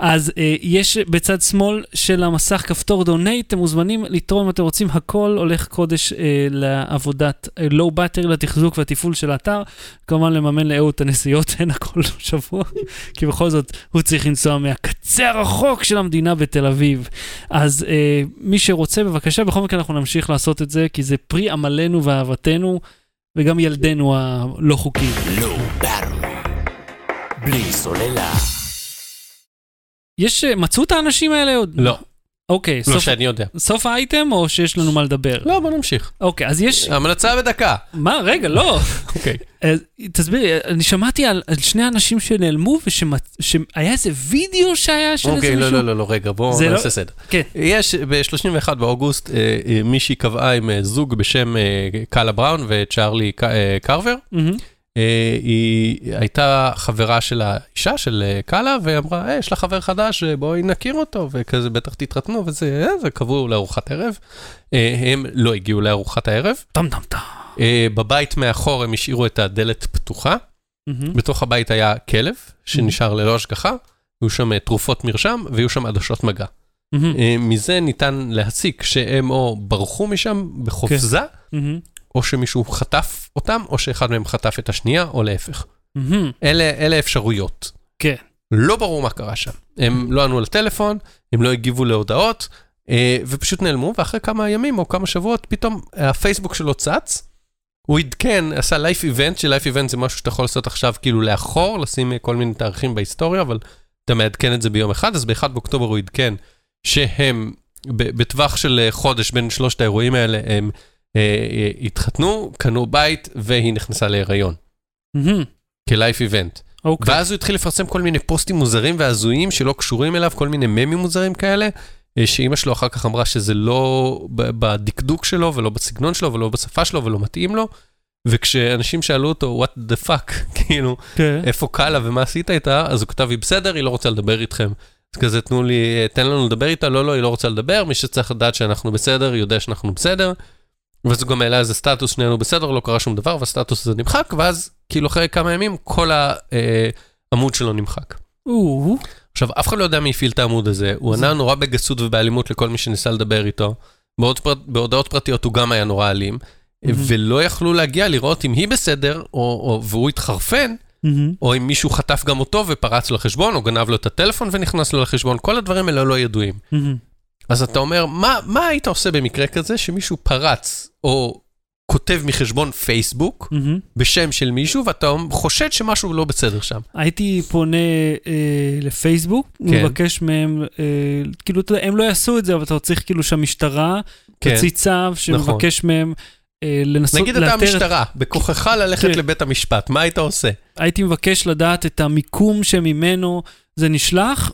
אז יש בצד שמאל של המסך כפתור דונייט, אתם מוזמנים לתרום אם אתם רוצים, הכל הולך קודש לעבודת לואו באטרי, לתחזוק והתפעול של האתר, כמובן לממן לאהוד את הנסיעות, אין הכל שבוע, כי בכל זאת הוא צריך לנסוע מהקצה הרחוק של המדינה בתל אביב. אז מי שרוצה, בבקשה, בכל מקרה אנחנו נמשיך לעשות את זה, כי זה פרי עמלנו ואהבתנו, וגם ילדנו הלא חוקי. לא ברור. בלי סוללה. יש, מצאו את האנשים האלה עוד? לא. אוקיי. לא שאני יודע. סוף האייטם או שיש לנו מה לדבר? לא, בוא נמשיך. אוקיי, אז יש... המלצה בדקה. מה? רגע, לא. אוקיי. תסבירי, אני שמעתי על שני אנשים שנעלמו ושהיה איזה וידאו שהיה של איזה מישהו. אוקיי, לא, לא, רגע, בואו נעשה סדר. כן. יש ב-31 באוגוסט מישהי קבעה עם זוג בשם קאלה בראון וצ'ארלי קרבר. היא הייתה חברה של האישה, של קאלה, ואמרה, יש לה חבר חדש, בואי נכיר אותו, וכזה בטח תתרתנו, וזה קבעו לארוחת ערב. הם לא הגיעו לארוחת הערב. טם טם טם. בבית מאחור הם השאירו את הדלת פתוחה, בתוך הבית היה כלב, שנשאר ללא השגחה, היו שם תרופות מרשם, והיו שם עדשות מגע. מזה ניתן להסיק שהם או ברחו משם בחופזה, או שמישהו חטף אותם, או שאחד מהם חטף את השנייה, או להפך. אלה אפשרויות. כן. לא ברור מה קרה שם. הם לא ענו לטלפון, הם לא הגיבו להודעות, ופשוט נעלמו, ואחרי כמה ימים או כמה שבועות, פתאום הפייסבוק שלו צץ, הוא עדכן, עשה לייף איבנט, שלייף איבנט זה משהו שאתה יכול לעשות עכשיו כאילו לאחור, לשים כל מיני תאריכים בהיסטוריה, אבל אתה מעדכן את זה ביום אחד, אז באחד באוקטובר הוא עדכן שהם, בטווח של חודש בין שלושת האירועים האלה, הם התחתנו, קנו בית, והיא נכנסה להיריון. כלייף איבנט. ואז הוא התחיל לפרסם כל מיני פוסטים מוזרים והזויים שלא קשורים אליו, כל מיני ממים מוזרים כאלה, שאמא שלו אחר כך אמרה שזה לא בדקדוק שלו, ולא בסגנון שלו, ולא בשפה שלו, ולא מתאים לו, וכשאנשים שאלו אותו, what the fuck, כאילו, איפה קלה ומה עשית איתה, אז הוא כתב, היא בסדר, היא לא רוצה לדבר איתכם. אז כזה, תן לנו לדבר איתה, לא, היא לא רוצה לדבר, מי שצריך לדעת שאנחנו בסדר, יודע שאנחנו בסדר, ואז הוא גם העלה איזה סטטוס, שנינו בסדר, לא קרה שום דבר, והסטטוס הזה נמחק, ואז, כאילו, אחרי כמה ימים, כל העמוד שלו נמחק. עכשיו, אף אחד לא יודע מי הפעיל את העמוד הזה, הוא ענה נורא בגסות ובאלימות לכל מי שניסה לדבר איתו, בהודעות פרטיות הוא גם היה נורא אלים, ולא יכלו להגיע לראות אם היא בסדר, והוא התחרפן, או אם מישהו חטף גם אותו ופרץ לו לחשבון, או גנב לו את הטלפון ונכנס לו לחשבון, כל הדברים האלה לא ידועים. אז אתה אומר, מה היית עושה במקרה כזה שמישהו פרץ, או כותב מחשבון פייסבוק, בשם של מישהו, ואתה חושד שמשהו לא בסדר שם? הייתי פונה לפייסבוק, מבקש מהם, כאילו, הם לא יעשו את זה, אבל אתה צריך כאילו שהמשטרה תוציא צו, שמבקש מהם לנסות לאתר... נגיד אתה המשטרה, בכוחך ללכת לבית המשפט, מה היית עושה? הייתי מבקש לדעת את המיקום שממנו זה נשלח,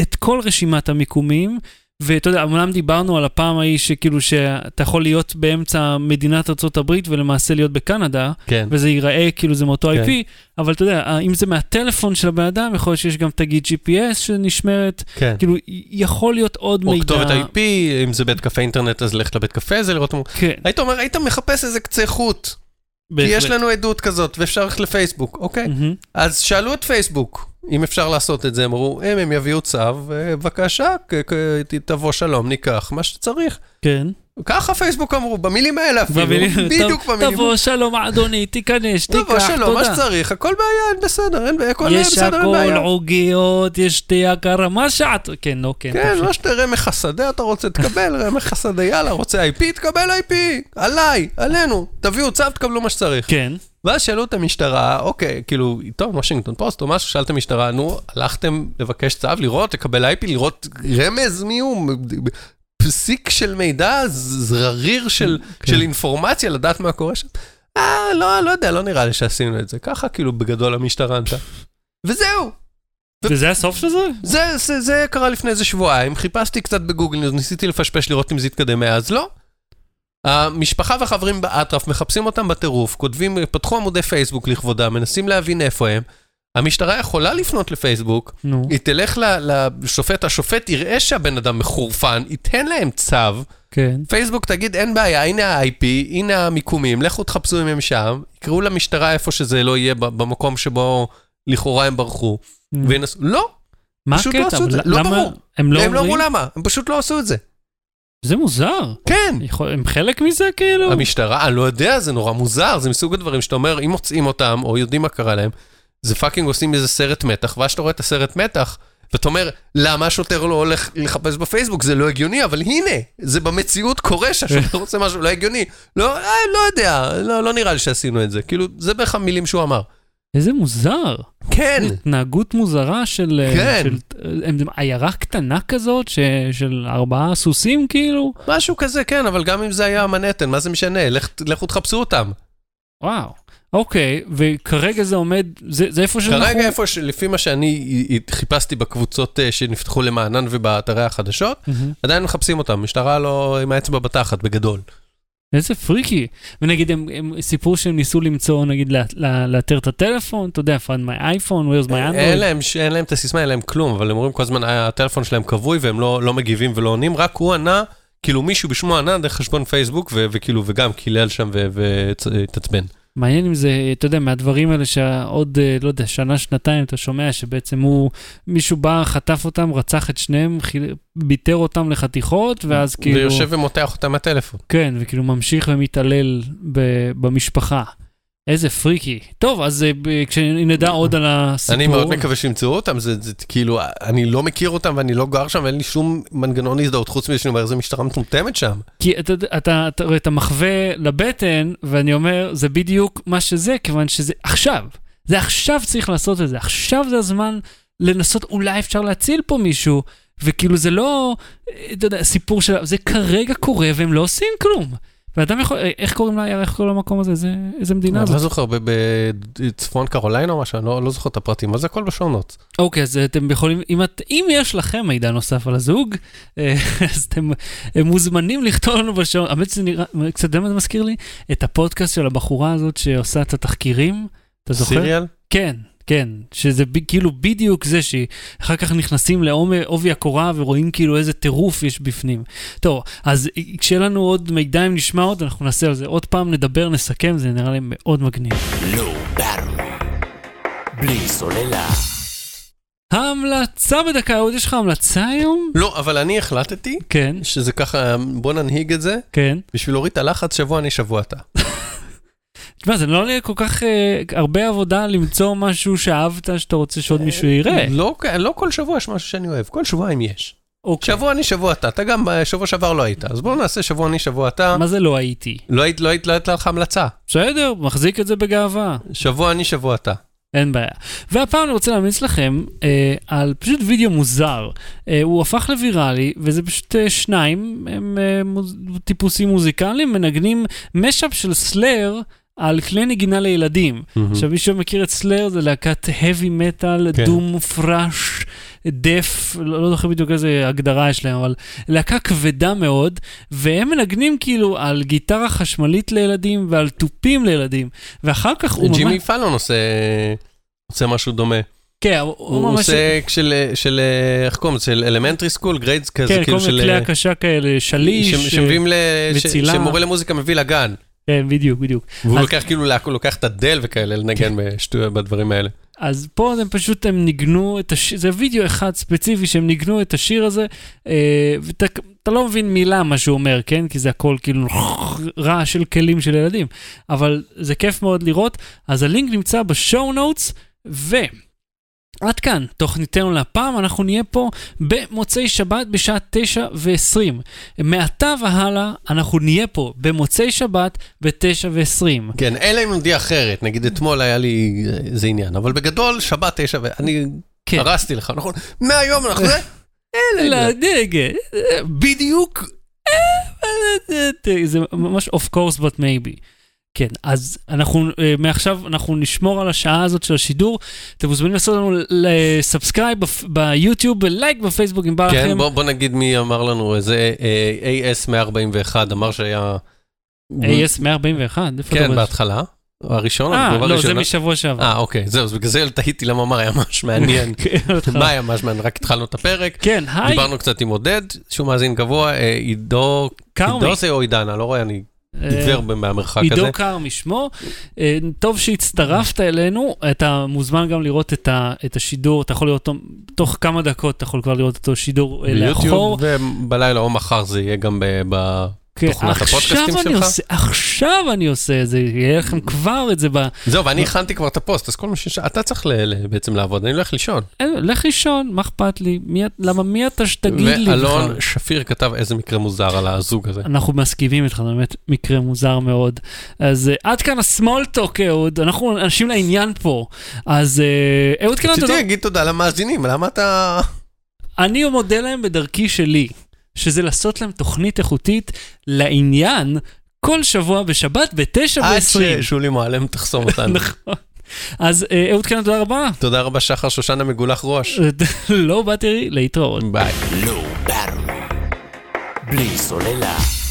את כל רשימת המיקומים, ואתה יודע, אמנם דיברנו על הפעם ההיא שכאילו שאתה יכול להיות באמצע מדינת ארצות הברית ולמעשה להיות בקנדה, וזה ייראה כאילו זה מאותו IP, אבל אתה יודע, אם זה מהטלפון של הבן אדם, יכול להיות שיש גם תגיד GPS שנשמרת, כאילו יכול להיות עוד מידע. או כתובת IP, אם זה בית קפה אינטרנט, אז ללכת לבית קפה, זה לראות... היית אומר, היית מחפש איזה קצה חוט, כי יש לנו עדות כזאת, ואפשר ללכת לפייסבוק, אוקיי? אז שאלו את פייסבוק. אם אפשר לעשות את זה, אמרו, הם יביאו צו, בבקשה, תבוא שלום, ניקח מה שצריך. כן. ככה פייסבוק אמרו, במילים האלה אפילו, בדיוק במילים. תבוא שלום, אדוני, תיכנש, תיקח, תודה. תבוא שלום, מה שצריך, הכל בעיה, אין בסדר, הכל בעיה, בסדר, אין בעיה. יש הכל עוגיות, יש שתייה קרה, מה שעת, כן, נו, כן. כן, מה שאתה רמח השדה, אתה רוצה תקבל, רמח השדה, יאללה, רוצה IP, תקבל IP, עליי, עלינו, תביאו צו, תקבלו מה שצריך. כן. ואז שאלו את המשטרה, אוקיי, כאילו, טוב, וושינגטון פוסט או משהו, שאלת המשטרה, נו, הלכתם לבקש צו, לראות, לקבל IP, לראות רמז מיום, פסיק של מידע, זריר של, של אינפורמציה, לדעת מה קורה שם. לא יודע, לא נראה לי שעשינו את זה. ככה, כאילו, בגדול המשטרה נתה. וזהו. וזה הסוף של זה? זה קרה לפני איזה שבועיים, חיפשתי קצת בגוגל, ניסיתי לפשפש לראות אם זה יתקדם, אז לא. המשפחה והחברים באטרף מחפשים אותם בטירוף, כותבים, פתחו עמודי פייסבוק לכבודם, מנסים להבין איפה הם. המשטרה יכולה לפנות לפייסבוק, היא תלך לשופט, השופט יראה שהבן אדם מחורפן, ייתן להם צו, פייסבוק תגיד אין בעיה, הנה ה-IP, הנה המיקומים, לכו תחפשו אם הם שם, יקראו למשטרה איפה שזה לא יהיה במקום שבו לכאורה הם ברחו, וינסו, לא, פשוט לא עשו את זה, לא ברור, הם לא אמרו למה, הם פשוט לא עשו את זה. זה מוזר. כן. הם חלק מזה כאילו? המשטרה, אני לא יודע, זה נורא מוזר, זה מסוג הדברים שאתה אומר, אם מוצאים אותם, או יודעים מה קרה להם, זה פאקינג עושים איזה סרט מתח, ואז שאתה רואה את הסרט מתח, ואתה אומר, למה השוטר לא הולך לחפש בפייסבוק? זה לא הגיוני, אבל הנה, זה במציאות קורה שהשוטר רוצה משהו לא הגיוני. לא יודע, לא נראה לי שעשינו את זה. כאילו, זה בערך המילים שהוא אמר. איזה מוזר. כן. התנהגות מוזרה של... כן. עיירה קטנה כזאת, של 4 סוסים כאילו. משהו כזה, כן, אבל גם אם זה היה מנהטן, מה זה משנה? לכו תחפשו אותם. וואו. אוקיי, וכרגע זה עומד, זה איפה שאנחנו... כרגע איפה, לפי מה שאני חיפשתי בקבוצות שנפתחו למענן ובאתרי החדשות, עדיין מחפשים אותם. משטרה לא עם האצבע בתחת, בגדול. איזה פריקי. ונגיד, הם סיפרו שהם ניסו למצוא, נגיד, לאתר את הטלפון, אתה יודע, find my iPhone, where's my Android. אין להם את הסיסמה, אין להם כלום, אבל הם אומרים כל הזמן, הטלפון שלהם כבוי, והם לא מגיבים ולא עונים, רק הוא ענה, כאילו מישהו בשמו ענה, דרך חשבון פייסבוק, וכאילו, וגם קילל שם ותצבן. מעניין אם זה, אתה יודע, מהדברים האלה שעוד, לא יודע, שנה, שנתיים, אתה שומע שבעצם הוא, מישהו בא, חטף אותם, רצח את שניהם, ביטר אותם לחתיכות, ואז כאילו... ויושב ומותח אותם מהטלפון. כן, וכאילו ממשיך ומתעלל במשפחה. איזה פריקי. טוב, אז כשנדע עוד על הסיפור... אני מאוד מקווה שימצאו אותם, זה כאילו, אני לא מכיר אותם ואני לא גר שם, ואין לי שום מנגנון להזדהות, חוץ מזה שאני אומר, זה משטרה מטומטמת שם. כי אתה מחווה לבטן, ואני אומר, זה בדיוק מה שזה, כיוון שזה עכשיו. זה עכשיו צריך לעשות את זה. עכשיו זה הזמן לנסות, אולי אפשר להציל פה מישהו, וכאילו זה לא, אתה יודע, סיפור של... זה כרגע קורה, והם לא עושים כלום. ואדם יכול, איך קוראים לה, איך קוראים למקום הזה, איזה מדינה? אני לא זוכר, בצפון קרוליינה או משהו, אני לא זוכר את הפרטים, אז זה הכל בשונות. אוקיי, אז אתם יכולים, אם יש לכם מידע נוסף על הזוג, אז אתם מוזמנים לכתוב לנו בשונות, האמת זה נראה, קצת דם זה מזכיר לי, את הפודקאסט של הבחורה הזאת שעושה את התחקירים, אתה זוכר? סיריאל? כן. כן, שזה כאילו בדיוק זה שאחר כך נכנסים לעובי הקורה ורואים כאילו איזה טירוף יש בפנים. טוב, אז כשיהיה לנו עוד מידע אם נשמע עוד, אנחנו נעשה על זה עוד פעם, נדבר, נסכם, זה נראה לי מאוד מגניב. לא, בלי סוללה. המלצה בדקה, עוד יש לך המלצה היום? לא, אבל אני החלטתי, כן. שזה ככה, בוא ננהיג את זה, כן. בשביל להוריד את הלחץ, שבוע אני שבוע אתה. תשמע, זה לא יהיה כל כך הרבה עבודה למצוא משהו שאהבת, שאתה רוצה שעוד מישהו יראה. לא כל שבוע יש משהו שאני אוהב, כל שבועיים יש. שבוע אני שבוע אתה, אתה גם שבוע שעבר לא היית, אז בואו נעשה שבוע אני שבוע אתה. מה זה לא הייתי? לא היית, לא היית, לא היית לך המלצה. בסדר, מחזיק את זה בגאווה. שבוע אני שבוע אתה. אין בעיה. והפעם אני רוצה להמליץ לכם על פשוט וידאו מוזר. הוא הפך לוויראלי, וזה פשוט שניים, הם טיפוסים מוזיקליים, מנגנים משאפ של סלייר על כלי נגינה לילדים. עכשיו, מי שמכיר את סלייר, זה להקת heavy metal, דום, פרש, דף, לא זוכר בדיוק איזה הגדרה יש להם, אבל להקה כבדה מאוד, והם מנגנים כאילו על גיטרה חשמלית לילדים ועל טופים לילדים, ואחר כך הוא ממש... ג'ימי פאלון עושה משהו דומה. כן, הוא ממש... הוא עושה של, איך קוראים? של אלמנטרי סקול, גריידס כזה, כן, כל מיני כלי הקשה כאלה, שליש, מצילה. שמורה למוזיקה מביא לגן. כן, בדיוק, בדיוק. והוא לוקח כאילו, הוא לוקח את הדל וכאלה, לנגן בדברים האלה. אז פה הם פשוט, הם ניגנו את השיר, זה וידאו אחד ספציפי שהם ניגנו את השיר הזה, ואתה לא מבין מילה מה שהוא אומר, כן? כי זה הכל כאילו רע של כלים של ילדים, אבל זה כיף מאוד לראות, אז הלינק נמצא בשואו נוטס, עד כאן, תוכניתנו לפעם, אנחנו נהיה פה במוצאי שבת בשעה 9:20. מעתה והלאה, אנחנו נהיה פה במוצאי שבת ב-9:20. כן, אלא אם נודיע אחרת, נגיד אתמול היה לי איזה עניין, אבל בגדול שבת 9, אני הרסתי לך, נכון? מהיום אנחנו זה? אלא דגל, בדיוק, זה ממש of course but maybe. כן, אז אנחנו, מעכשיו אנחנו נשמור על השעה הזאת של השידור. אתם מוזמנים לעשות לנו לסאבסקרייב ביוטיוב, לייק בפייסבוק אם בא לכם. כן, בוא נגיד מי אמר לנו, זה AS141, אמר שהיה... AS141? כן, בהתחלה, הראשון. לא, זה משבוע שעבר. אוקיי, זהו, בגלל זה תהיתי למה אמר היה ממש מעניין. מה היה ממש מעניין? רק התחלנו את הפרק. כן, היי. דיברנו קצת עם עודד, שהוא מאזין גבוה, עידו... עידו זה או עידנה, לא רואה, אני... דבר מהמרחק הזה. עידו קרמי שמו, טוב שהצטרפת אלינו, אתה מוזמן גם לראות את השידור, אתה יכול לראות אותו, תוך כמה דקות אתה יכול כבר לראות אותו שידור לאחור. ובלילה או מחר זה יהיה גם בתוכנת הפודקאסטים שלך. עכשיו אני עושה את זה, יהיה לכם כבר את זה. זהו, ואני הכנתי כבר את הפוסט, אז כל מה שיש, אתה צריך בעצם לעבוד, אני הולך לישון. הולך לישון, מה אכפת לי? למה מי אתה שתגיד לי? ואלון שפיר כתב איזה מקרה מוזר על הזוג הזה. אנחנו מסכימים איתך, באמת מקרה מוזר מאוד. אז עד כאן ה-small talk, אהוד, אנחנו אנשים לעניין פה. אז אהוד כאן... רציתי להגיד תודה למאזינים, למה אתה... אני מודה להם בדרכי שלי. שזה לעשות להם תוכנית איכותית לעניין כל שבוע בשבת ב-9:20. עד ששולי מועלם תחסום אותנו. נכון. אז אהוד קנן, תודה רבה. תודה רבה שחר שושנה מגולח ראש. לא באתי להתראות. ביי. בלי סוללה.